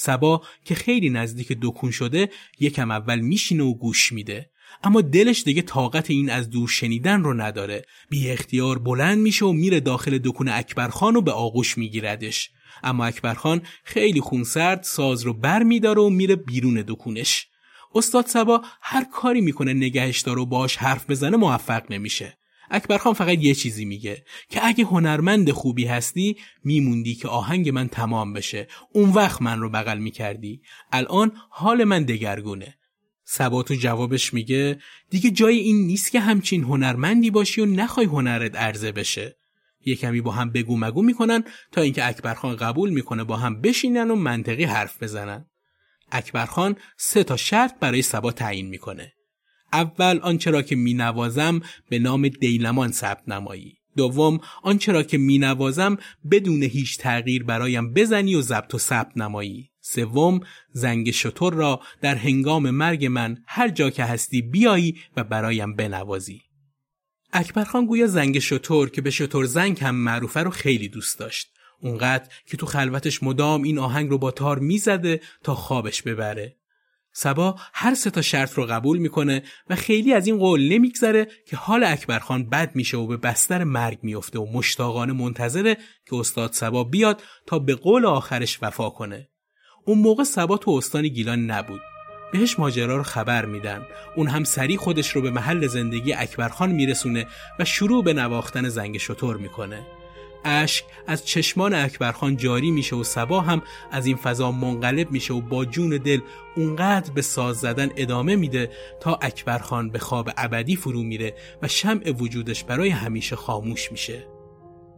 صبا که خیلی نزدیک دکون شده، یکم اول میشینه و گوش میده، اما دلش دیگه طاقت این از دور شنیدن رو نداره. بی اختیار بلند میشه و میره داخل دکون اکبرخان و به آغوش میگیردش، اما اکبرخان خیلی خونسرد ساز رو بر میداره و میره بیرون دکونش. استاد صبا هر کاری میکنه نگهش داره و باش حرف بزنه، موفق نمیشه. اکبرخان فقط یه چیزی میگه که اگه هنرمند خوبی هستی میموندی که آهنگ من تمام بشه، اون وقت من رو بغل میکردی، الان حال من دگرگونه. صبا تو جوابش میگه دیگه جای این نیست که همچین هنرمندی باشی و نخوای هنرت عرضه بشه. یه کمی با هم بگو مگو میکنن تا اینکه اکبرخان قبول میکنه با هم بشینن و منطقی حرف بزنن. اکبرخان سه تا شرط برای صبا تعیین میکنه. اول، آنچه را که می نوازم به نام دیلمان ثبت نمایی. دوم، آنچه را که می نوازم بدون هیچ تغییر برایم بزنی و ضبط و ثبت نمایی. سوم، زنگ شتر را در هنگام مرگ من هر جا که هستی بیایی و برایم بنوازی. اکبرخان گویا زنگ شتر که به شتر زنگ هم معروفه رو خیلی دوست داشت، اونقدر که تو خلوتش مدام این آهنگ رو با تار می زده تا خوابش ببره. صبا هر سه تا شرط رو قبول میکنه و خیلی از این قول نمیگذره که حال اکبرخان بد میشه و به بستر مرگ میفته و مشتاقانه منتظره که استاد صبا بیاد تا به قول آخرش وفا کنه. اون موقع صبا تو استان گیلان نبود. بهش ماجرا رو خبر میدن. اون هم سریع خودش رو به محل زندگی اکبرخان میرسونه و شروع به نواختن زنگ شتر میکنه. اشک از چشمان اکبرخان جاری میشه و صبا هم از این فضا منقلب میشه و با جون دل اونقدر به ساز زدن ادامه میده تا اکبرخان به خواب ابدی فرو میره و شمع وجودش برای همیشه خاموش میشه.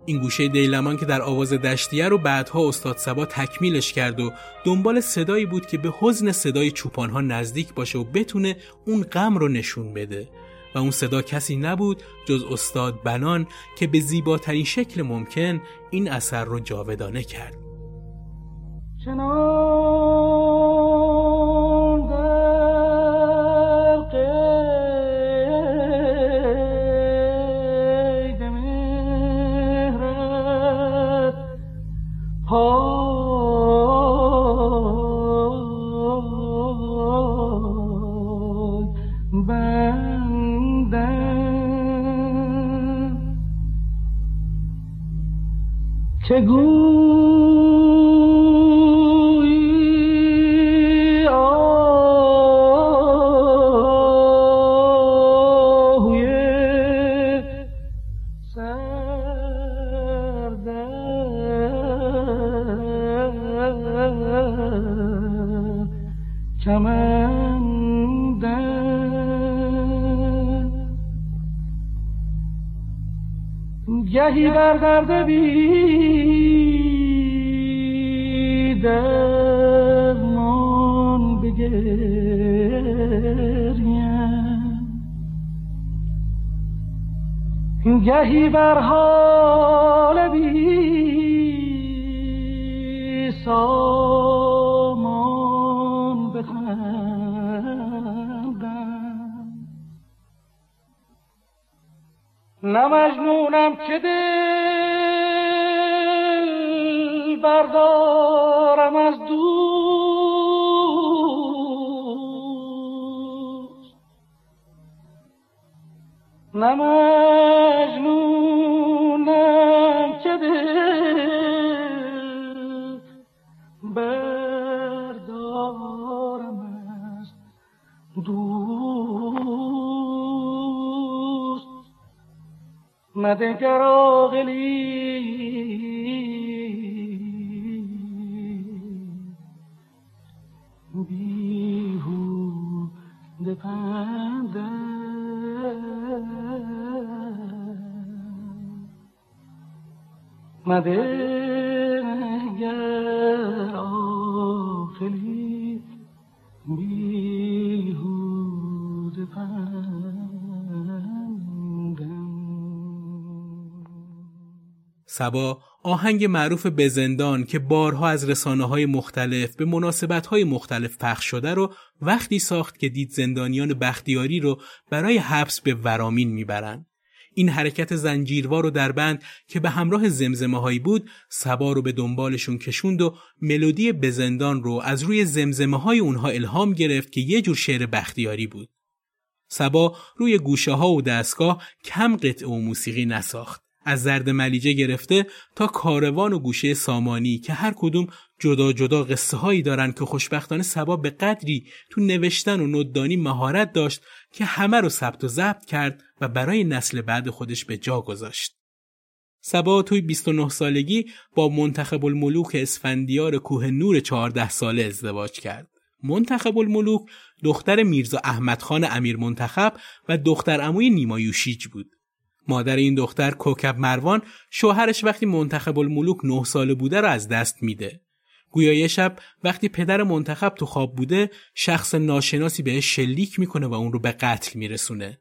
این گوشه دیلمان که در آواز دشتیه رو بعدها استاد صبا تکمیلش کرد و دنبال صدایی بود که به حزن صدای چوپانها نزدیک باشه و بتونه اون غم رو نشون بده، و اون صدا کسی نبود جز استاد بنان که به زیباترین شکل ممکن این اثر رو جاودانه کرد. گویی آهوی سردر کمندر گهی بر درد بی درمان بگریم، گهی بر حال بی سامان بخندم، نه مجنونم که دل بردارم از دوست، نه مجنونم که دل بردارم از دوست، مده گر آغلی بیهوده پندم، مده گر آغلی بیهوده پندم. صبا آهنگ معروف به زندان که بارها از رسانه‌های مختلف به مناسبت‌های مختلف پخش شده رو وقتی ساخت که دید زندانیان بختیاری رو برای حبس به ورامین میبرن. این حرکت زنجیروار و دربند که به همراه زمزمه‌هایی بود، صبا رو به دنبالشون کشوند و ملودی به زندان رو از روی زمزمه‌های اونها الهام گرفت که یه جور شعر بختیاری بود. صبا روی گوشه‌ها و دستگاه کم قطعه و موسیقی نساخت. از زرد ملیجه گرفته تا کاروان و گوشه سامانی که هر کدوم جدا جدا قصه هایی دارن که خوشبختانه صبا به قدری تو نوشتن و ندانی مهارت داشت که همه رو ثبت و ضبط کرد و برای نسل بعد خودش به جا گذاشت. صبا توی بیست و نه سالگی با منتخب الملک اسفندیار کوه نور چهارده ساله ازدواج کرد. منتخب الملک دختر میرزا احمد خان امیر منتخب و دختر عموی نیما یوشیج بود. مادر این دختر کوکب مروان شوهرش وقتی منتخب الملوک نه ساله بوده را از دست میده. گویا یه شب وقتی پدر منتخب تو خواب بوده، شخص ناشناسی بهش شلیک میکنه و اون رو به قتل میرسونه.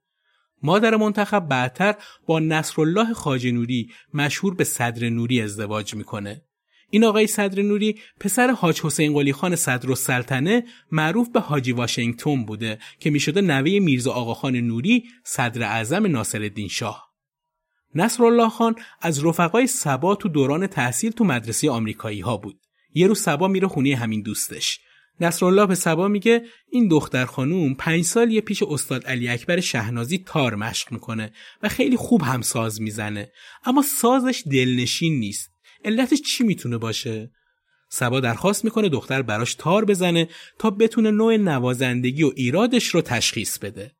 مادر منتخب بعدتر با نصرالله خان نوری مشهور به صدر نوری ازدواج میکنه. این آقای صدر نوری پسر حاج حسین قلی خان صدرالسلطنه معروف به حاجی واشنگتن بوده که میشده نوه میرزا آقاخان نوری صدر اعظم ناصرالدین شاه. نصرالله خان از رفقای صبا تو دوران تحصیل تو مدرسه آمریکایی ها بود. یه روز صبا میره خونه همین دوستش. نصرالله به صبا میگه این دختر خانوم پنج سال یه پیش استاد علی اکبر شهنازی تار مشق میکنه و خیلی خوب هم ساز میزنه، اما سازش دلنشین نیست. علتش چی میتونه باشه؟ صبا درخواست میکنه دختر براش تار بزنه تا بتونه نوع نوازندگی و ایرادش رو تشخیص بده.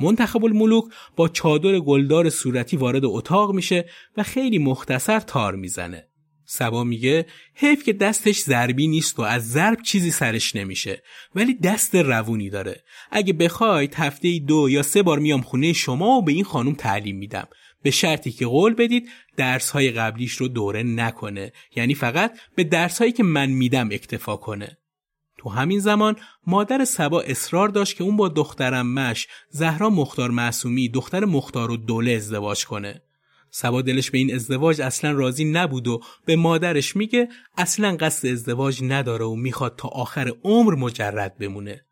منتخب الملوک با چادر گلدار صورتی وارد اتاق میشه و خیلی مختصر تار میزنه. صبا میگه حیف که دستش ضربی نیست و از ضرب چیزی سرش نمیشه، ولی دست روونی داره. اگه بخوای هفته دو یا سه بار میام خونه شما و به این خانم تعلیم میدم، به شرطی که قول بدید درس‌های قبلیش رو دوره نکنه، یعنی فقط به درس‌هایی که من میدم اکتفا کنه. تو همین زمان مادر صبا اصرار داشت که اون با دخترمش زهرا مختار معصومی دختر مختارالدوله ازدواج کنه. صبا دلش به این ازدواج اصلا راضی نبود و به مادرش میگه اصلا قصد ازدواج نداره و میخواد تا آخر عمر مجرد بمونه.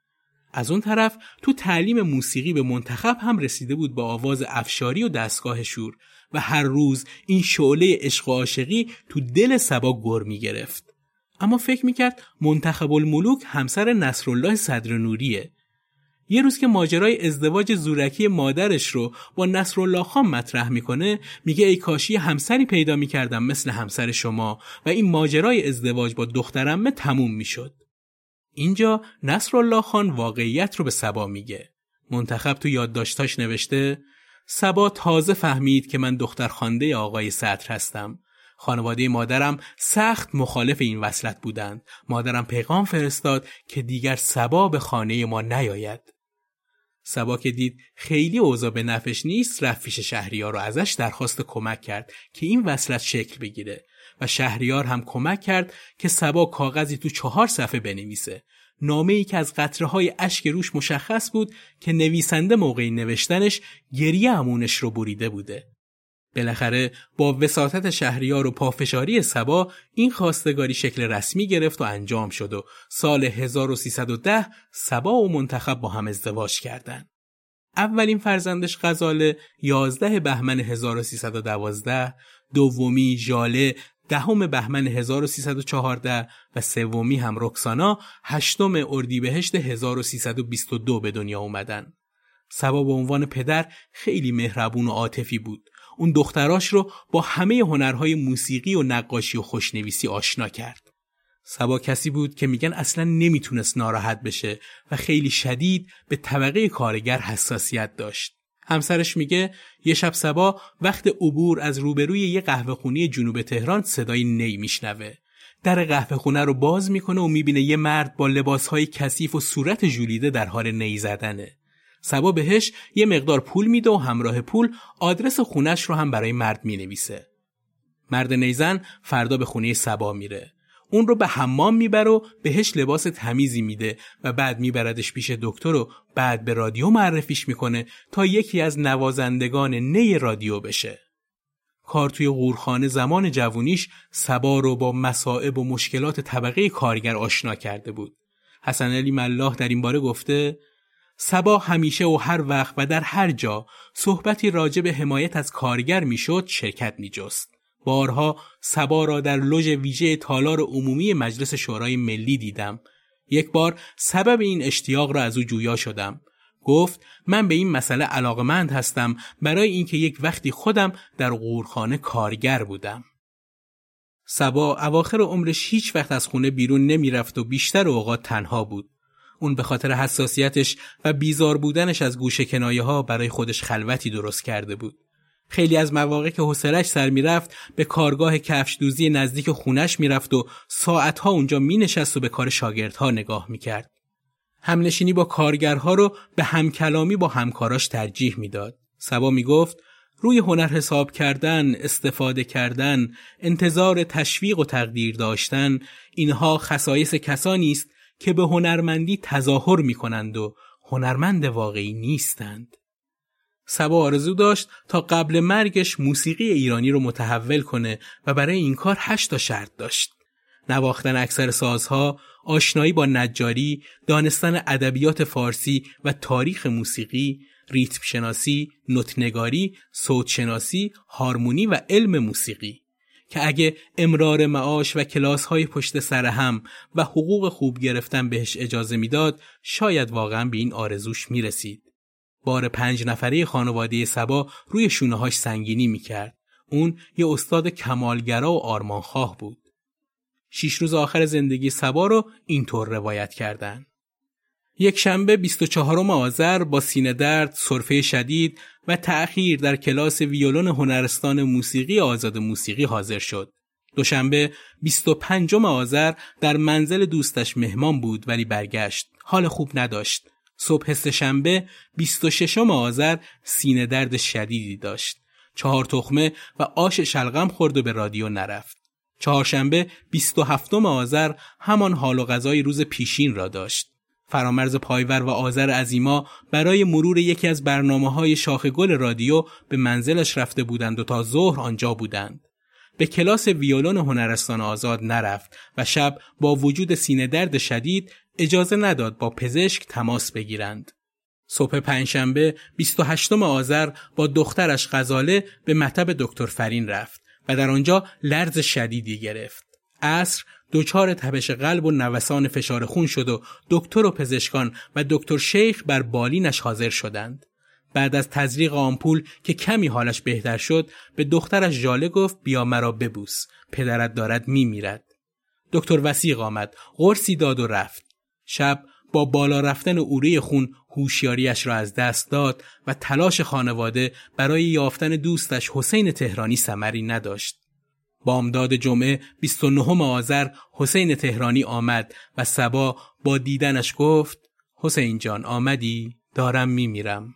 از اون طرف تو تعلیم موسیقی به منتخب هم رسیده بود با آواز افشاری و دستگاه شور و هر روز این شعله عشق و عاشقی تو دل صبا گر میگرفت. اما فکر میکرد منتخب الملوک همسر نصرالله صدر نوریه. یه روز که ماجرای ازدواج زورکی مادرش رو با نصرالله خان مطرح میکنه، میگه ای کاشی همسری پیدا میکردم مثل همسر شما و این ماجرای ازدواج با دخترمه تموم میشد. اینجا نصرالله خان واقعیت رو به صبا میگه. منتخب تو یادداشتاش نوشته صبا تازه فهمید که من دختر خوانده آقای صدر هستم. خانواده مادرم سخت مخالف این وصلت بودند. مادرم پیغام فرستاد که دیگر صبا به خانه ما نیاید. صبا که دید خیلی اوضاع به نفعش نیست، رفت پیش شهریار و ازش درخواست کمک کرد که این وصلت شکل بگیره و شهریار هم کمک کرد که صبا کاغذی تو چهار صفحه بنویسه. نامه‌ای که از قطره‌های اشک روش مشخص بود که نویسنده موقع نوشتنش گریه امونش رو بریده بوده. بالاخره با وساطت شهریار و پافشاری صبا این خواستگاری شکل رسمی گرفت و انجام شد و سال هزار و سیصد و ده صبا و منتخب با هم ازدواج کردند. اولین فرزندش غزاله یازدهم بهمن هزار و سیصد و دوازده، دومی ژاله دهم بهمن هزار و سیصد و چهارده و سومی هم رکسانا هشتم اردیبهشت هزار و سیصد و بیست و دو به دنیا اومدن. صبا به عنوان پدر خیلی مهربون و عاطفی بود. اون دختراش رو با همه هنرهای موسیقی و نقاشی و خوشنویسی آشنا کرد. صبا کسی بود که میگن اصلا نمیتونست ناراحت بشه و خیلی شدید به طبقه کارگر حساسیت داشت. همسرش میگه یه شب صبا وقت عبور از روبروی یه قهوه‌خونه جنوب تهران صدای نی میشنوه. در قهوه‌خونه رو باز میکنه و میبینه یه مرد با لباسهای کثیف و صورت ژولیده در حال نی زدنه. صبا بهش یه مقدار پول میده و همراه پول آدرس خونش رو هم برای مرد مینویسه. مرد نیزن فردا به خونه صبا میره. اون رو به حمام میبره و بهش لباس تمیزی میده و بعد میبردش پیش دکتر و بعد به رادیو معرفیش میکنه تا یکی از نوازندگان نی رادیو بشه. کار توی غورخانه زمان جوونیش صبا رو با مصائب و مشکلات طبقه کارگر آشنا کرده بود. حسن علی ملاح در این باره گفته صبا همیشه و هر وقت و در هر جا صحبتی راجع به حمایت از کارگر میشد شرکت میجست. بارها صبا را در لوژ ویژه تالار عمومی مجلس شورای ملی دیدم. یک بار سبب این اشتیاق را از او جویا شدم. گفت من به این مسئله علاقمند هستم برای اینکه یک وقتی خودم در قورخانه کارگر بودم. صبا اواخر عمرش هیچ وقت از خونه بیرون نمی رفت و بیشتر اوقات تنها بود. اون به خاطر حساسیتش و بیزار بودنش از گوشه کنایه ها برای خودش خلوتی درست کرده بود. خیلی از مواقع که حوصله‌اش سر میرفت به کارگاه کفشدوزی نزدیک خونش میرفت و ساعتها اونجا مینشست و به کار شاگردها نگاه میکرد. همنشینی با کارگرها رو به همکلامی با همکاراش ترجیح میداد. صبا میگفت روی هنر حساب کردن، استفاده کردن، انتظار تشویق و تقدیر داشتن، اینها خصایص کسانی است که به هنرمندی تظاهر میکنند و هنرمند واقعی نیستند. صبا آرزو داشت تا قبل مرگش موسیقی ایرانی رو متحول کنه و برای این کار هشت شرط داشت: نواختن اکثر سازها، آشنایی با نجاری، دانستن ادبیات فارسی و تاریخ موسیقی، ریتم شناسی، نوت نگاری، صوت شناسی، هارمونی و علم موسیقی. که اگه امرار معاش و کلاس‌های پشت سر هم و حقوق خوب گرفتن بهش اجازه میداد، شاید واقعا به این آرزوش میرسید. بار پنج نفره خانواده صبا روی شونه‌هاش سنگینی می‌کرد. اون یه استاد کمالگرا و آرمانخواه بود. شش روز آخر زندگی صبا رو اینطور روایت کردن: یک شنبه بیست و چهارم آذر با سینه درد، سرفه شدید و تأخیر در کلاس ویولن هنرستان موسیقی آزاد موسیقی حاضر شد. دوشنبه بیست و پنجم آذر در منزل دوستش مهمان بود ولی برگشت. حال خوب نداشت. صبح سه شنبه بیست و ششم آذر سینه درد شدیدی داشت. چهار تخمه و آش شلغم خورد و به رادیو نرفت. چهارشنبه بیست و هفتم آذر همان حال و غذای روز پیشین را داشت. فرامرز پایور و آذر عزیما برای مرور یکی از برنامه‌های شاخ گل رادیو به منزلش رفته بودند و تا ظهر آنجا بودند. به کلاس ویولن هنرستان آزاد نرفت و شب با وجود سینه درد شدید اجازه نداد با پزشک تماس بگیرند. صبح پنجشنبه بیست و هشتم آذر با دخترش غزاله به مطب دکتر فرین رفت و در آنجا لرز شدیدی گرفت. عصر دچار تپش قلب و نوسان فشار خون شد و دکتر و پزشکان و دکتر شیخ بر بالینش حاضر شدند. بعد از تزریق آمپول که کمی حالش بهتر شد، به دخترش ژاله گفت بیا مرا ببوس، پدرت دارد میمیرد. دکتر وثیق آمد، قرصی داد و رفت. شب با بالا رفتن اوره خون هوشیاریش را از دست داد و تلاش خانواده برای یافتن دوستش حسین تهرانی ثمری نداشت. بامداد جمعه بیست و نهم آذر حسین تهرانی آمد و صبا با دیدنش گفت حسین جان آمدی؟ دارم میمیرم.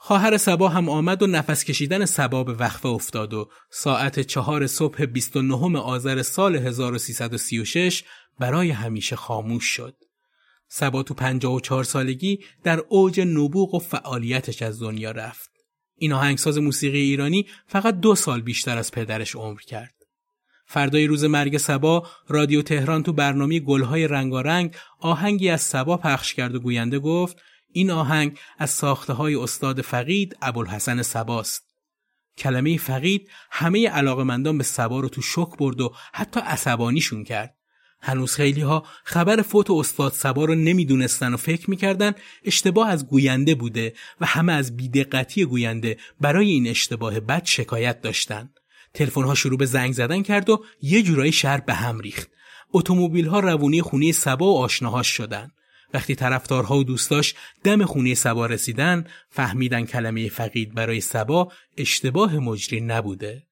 خواهر صبا هم آمد و نفس کشیدن صبا به وقفه افتاد و ساعت چهار صبح بیست و نهم آذر سال هزار و سیصد و سی و شش برای همیشه خاموش شد. صبا تو پنجاه و چهار سالگی در اوج نبوغ و فعالیتش از دنیا رفت. این آهنگساز موسیقی ایرانی فقط دو سال بیشتر از پدرش عمر کرد. فردای روز مرگ صبا، رادیو تهران تو برنامه گلهای رنگارنگ آهنگی از صبا پخش کرد و گوینده گفت این آهنگ از ساخته‌های استاد فقید ابوالحسن صباست. کلمه فقید همه علاقه‌مندان به صبا رو تو شوک برد و حتی عصبانیشون کرد. هنوز خیلی‌ها خبر فوت استاد صبا رو نمی‌دونستن و فکر می‌کردن اشتباه از گوینده بوده و همه از بی‌دقتی گوینده برای این اشتباه بد شکایت داشتن. تلفن‌ها شروع به زنگ زدن کرد و یه جورایی شهر به هم ریخت. اتومبیل‌ها روونه خونه صبا و آشناهاش شدن. وقتی طرفدارها و دوستاش دم خونه صبا رسیدن، فهمیدن کلمه فقید برای صبا اشتباه مجری نبوده.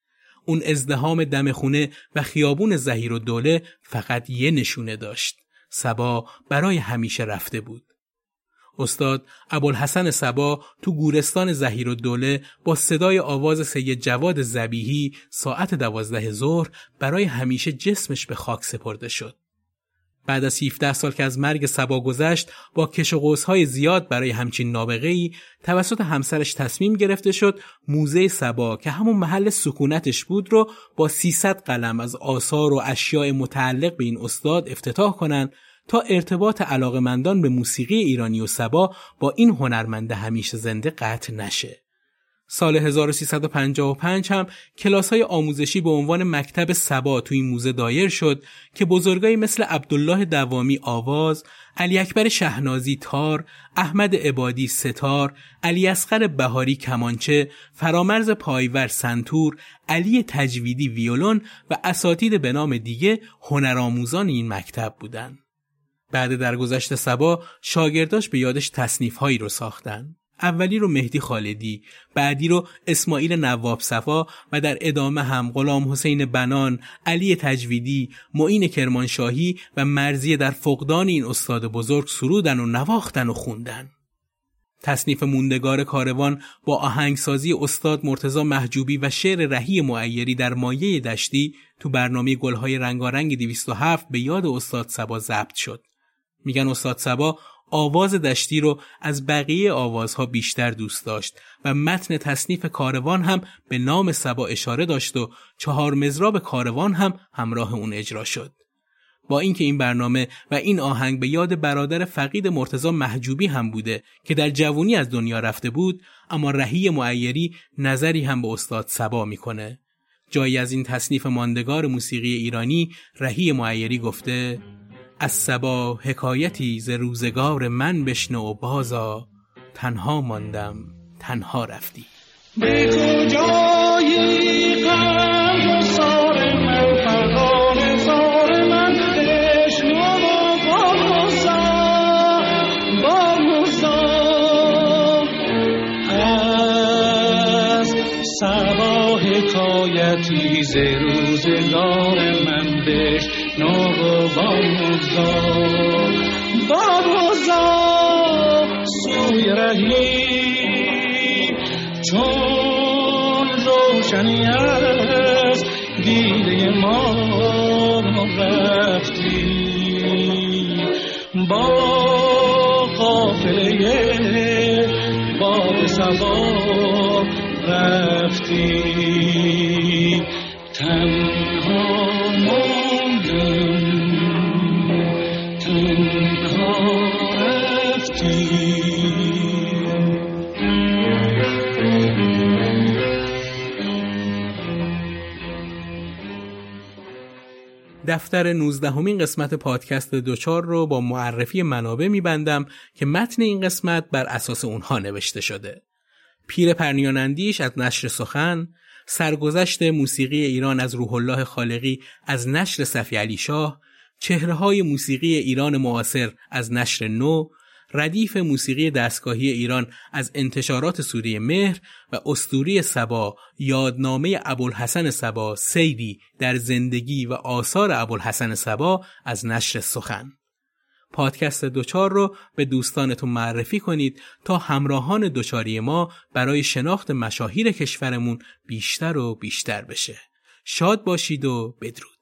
اون ازدحام دم خونه و خیابون ظهیرالدوله فقط یه نشونه داشت. صبا برای همیشه رفته بود. استاد ابوالحسن صبا تو گورستان ظهیرالدوله با صدای آواز سید جواد ذبیحی ساعت دوازده ظهر برای همیشه جسمش به خاک سپرده شد. بعد از هفده سال که از مرگ صبا گذشت، با کش و قوس‌های زیاد برای همچین نابغه‌ای توسط همسرش تصمیم گرفته شد موزه صبا که همون محل سکونتش بود رو با سیصد قلم از آثار و اشیاء متعلق به این استاد افتتاح کنن تا ارتباط علاقه‌مندان به موسیقی ایرانی و صبا با این هنرمند همیشه زنده قطع نشه. سال هزار و سیصد و پنجاه و پنج هم کلاس‌های آموزشی به عنوان مکتب صبا توی موزه دایر شد که بزرگایی مثل عبدالله دوامی آواز، علی اکبر شهنازی تار، احمد عبادی ستار، علی اصغر بهاری کمانچه، فرامرز پایور سنتور، علی تجویدی ویولن و اساتید به نام دیگه هنرآموزان این مکتب بودند. بعد در گذشت صبا، شاگرداش به یادش تصنیف‌هایی رو ساختن. اولی رو مهدی خالدی، بعدی رو اسماعیل نواب صفا و در ادامه هم غلام حسین بنان، علی تجویدی، معین کرمانشاهی و مرزی در فقدان این استاد بزرگ سرودن و نواختن و خوندن. تصنیف موندگار کاروان با آهنگسازی استاد مرتضی محجوبی و شعر رهی معیری در مایه دشتی تو برنامه گلهای رنگارنگ دویست و هفت به یاد استاد صبا ضبط شد. میگن استاد صبا آواز دشتی رو از بقیه آوازها بیشتر دوست داشت و متن تصنیف کاروان هم به نام صبا اشاره داشت و چهار مضراب کاروان هم همراه اون اجرا شد. با اینکه این برنامه و این آهنگ به یاد برادر فقید مرتضی محجوبی هم بوده که در جوانی از دنیا رفته بود، اما رهی معیری نظری هم به استاد صبا میکنه. جایی از این تصنیف ماندگار موسیقی ایرانی رهی معیری گفته: از صبا حکایتی ز روزگار من بشنو و بازا، تنها ماندم تنها رفتی. به کجایی غم و سار من، فغان سار من بشنو و بازا، بازا از صبا حکایتی ز روزگار من بشنو نو باموزا، باموزا سوی رهی چون روشنی از دیده ما رفتی، با قافله باد صبا رفتی، تنها دفتر نوزدهمین قسمت پادکست دچار رو با معرفی منابع میبندم که متن این قسمت بر اساس اونها نوشته شده. پیر پرنیانندیش از نشر سخن، سرگذشت موسیقی ایران از روح الله خالقی از نشر صفی علی شاه، چهره‌های موسیقی ایران معاصر از نشر نو، ردیف موسیقی دستگاهی ایران از انتشارات سوری مهر و اسطوره صبا، یادنامه ابوالحسن صبا، سیری در زندگی و آثار ابوالحسن صبا از نشر سخن. پادکست دچار رو به دوستانتون معرفی کنید تا همراهان دچاری ما برای شناخت مشاهیر کشورمون بیشتر و بیشتر بشه. شاد باشید و بدرود.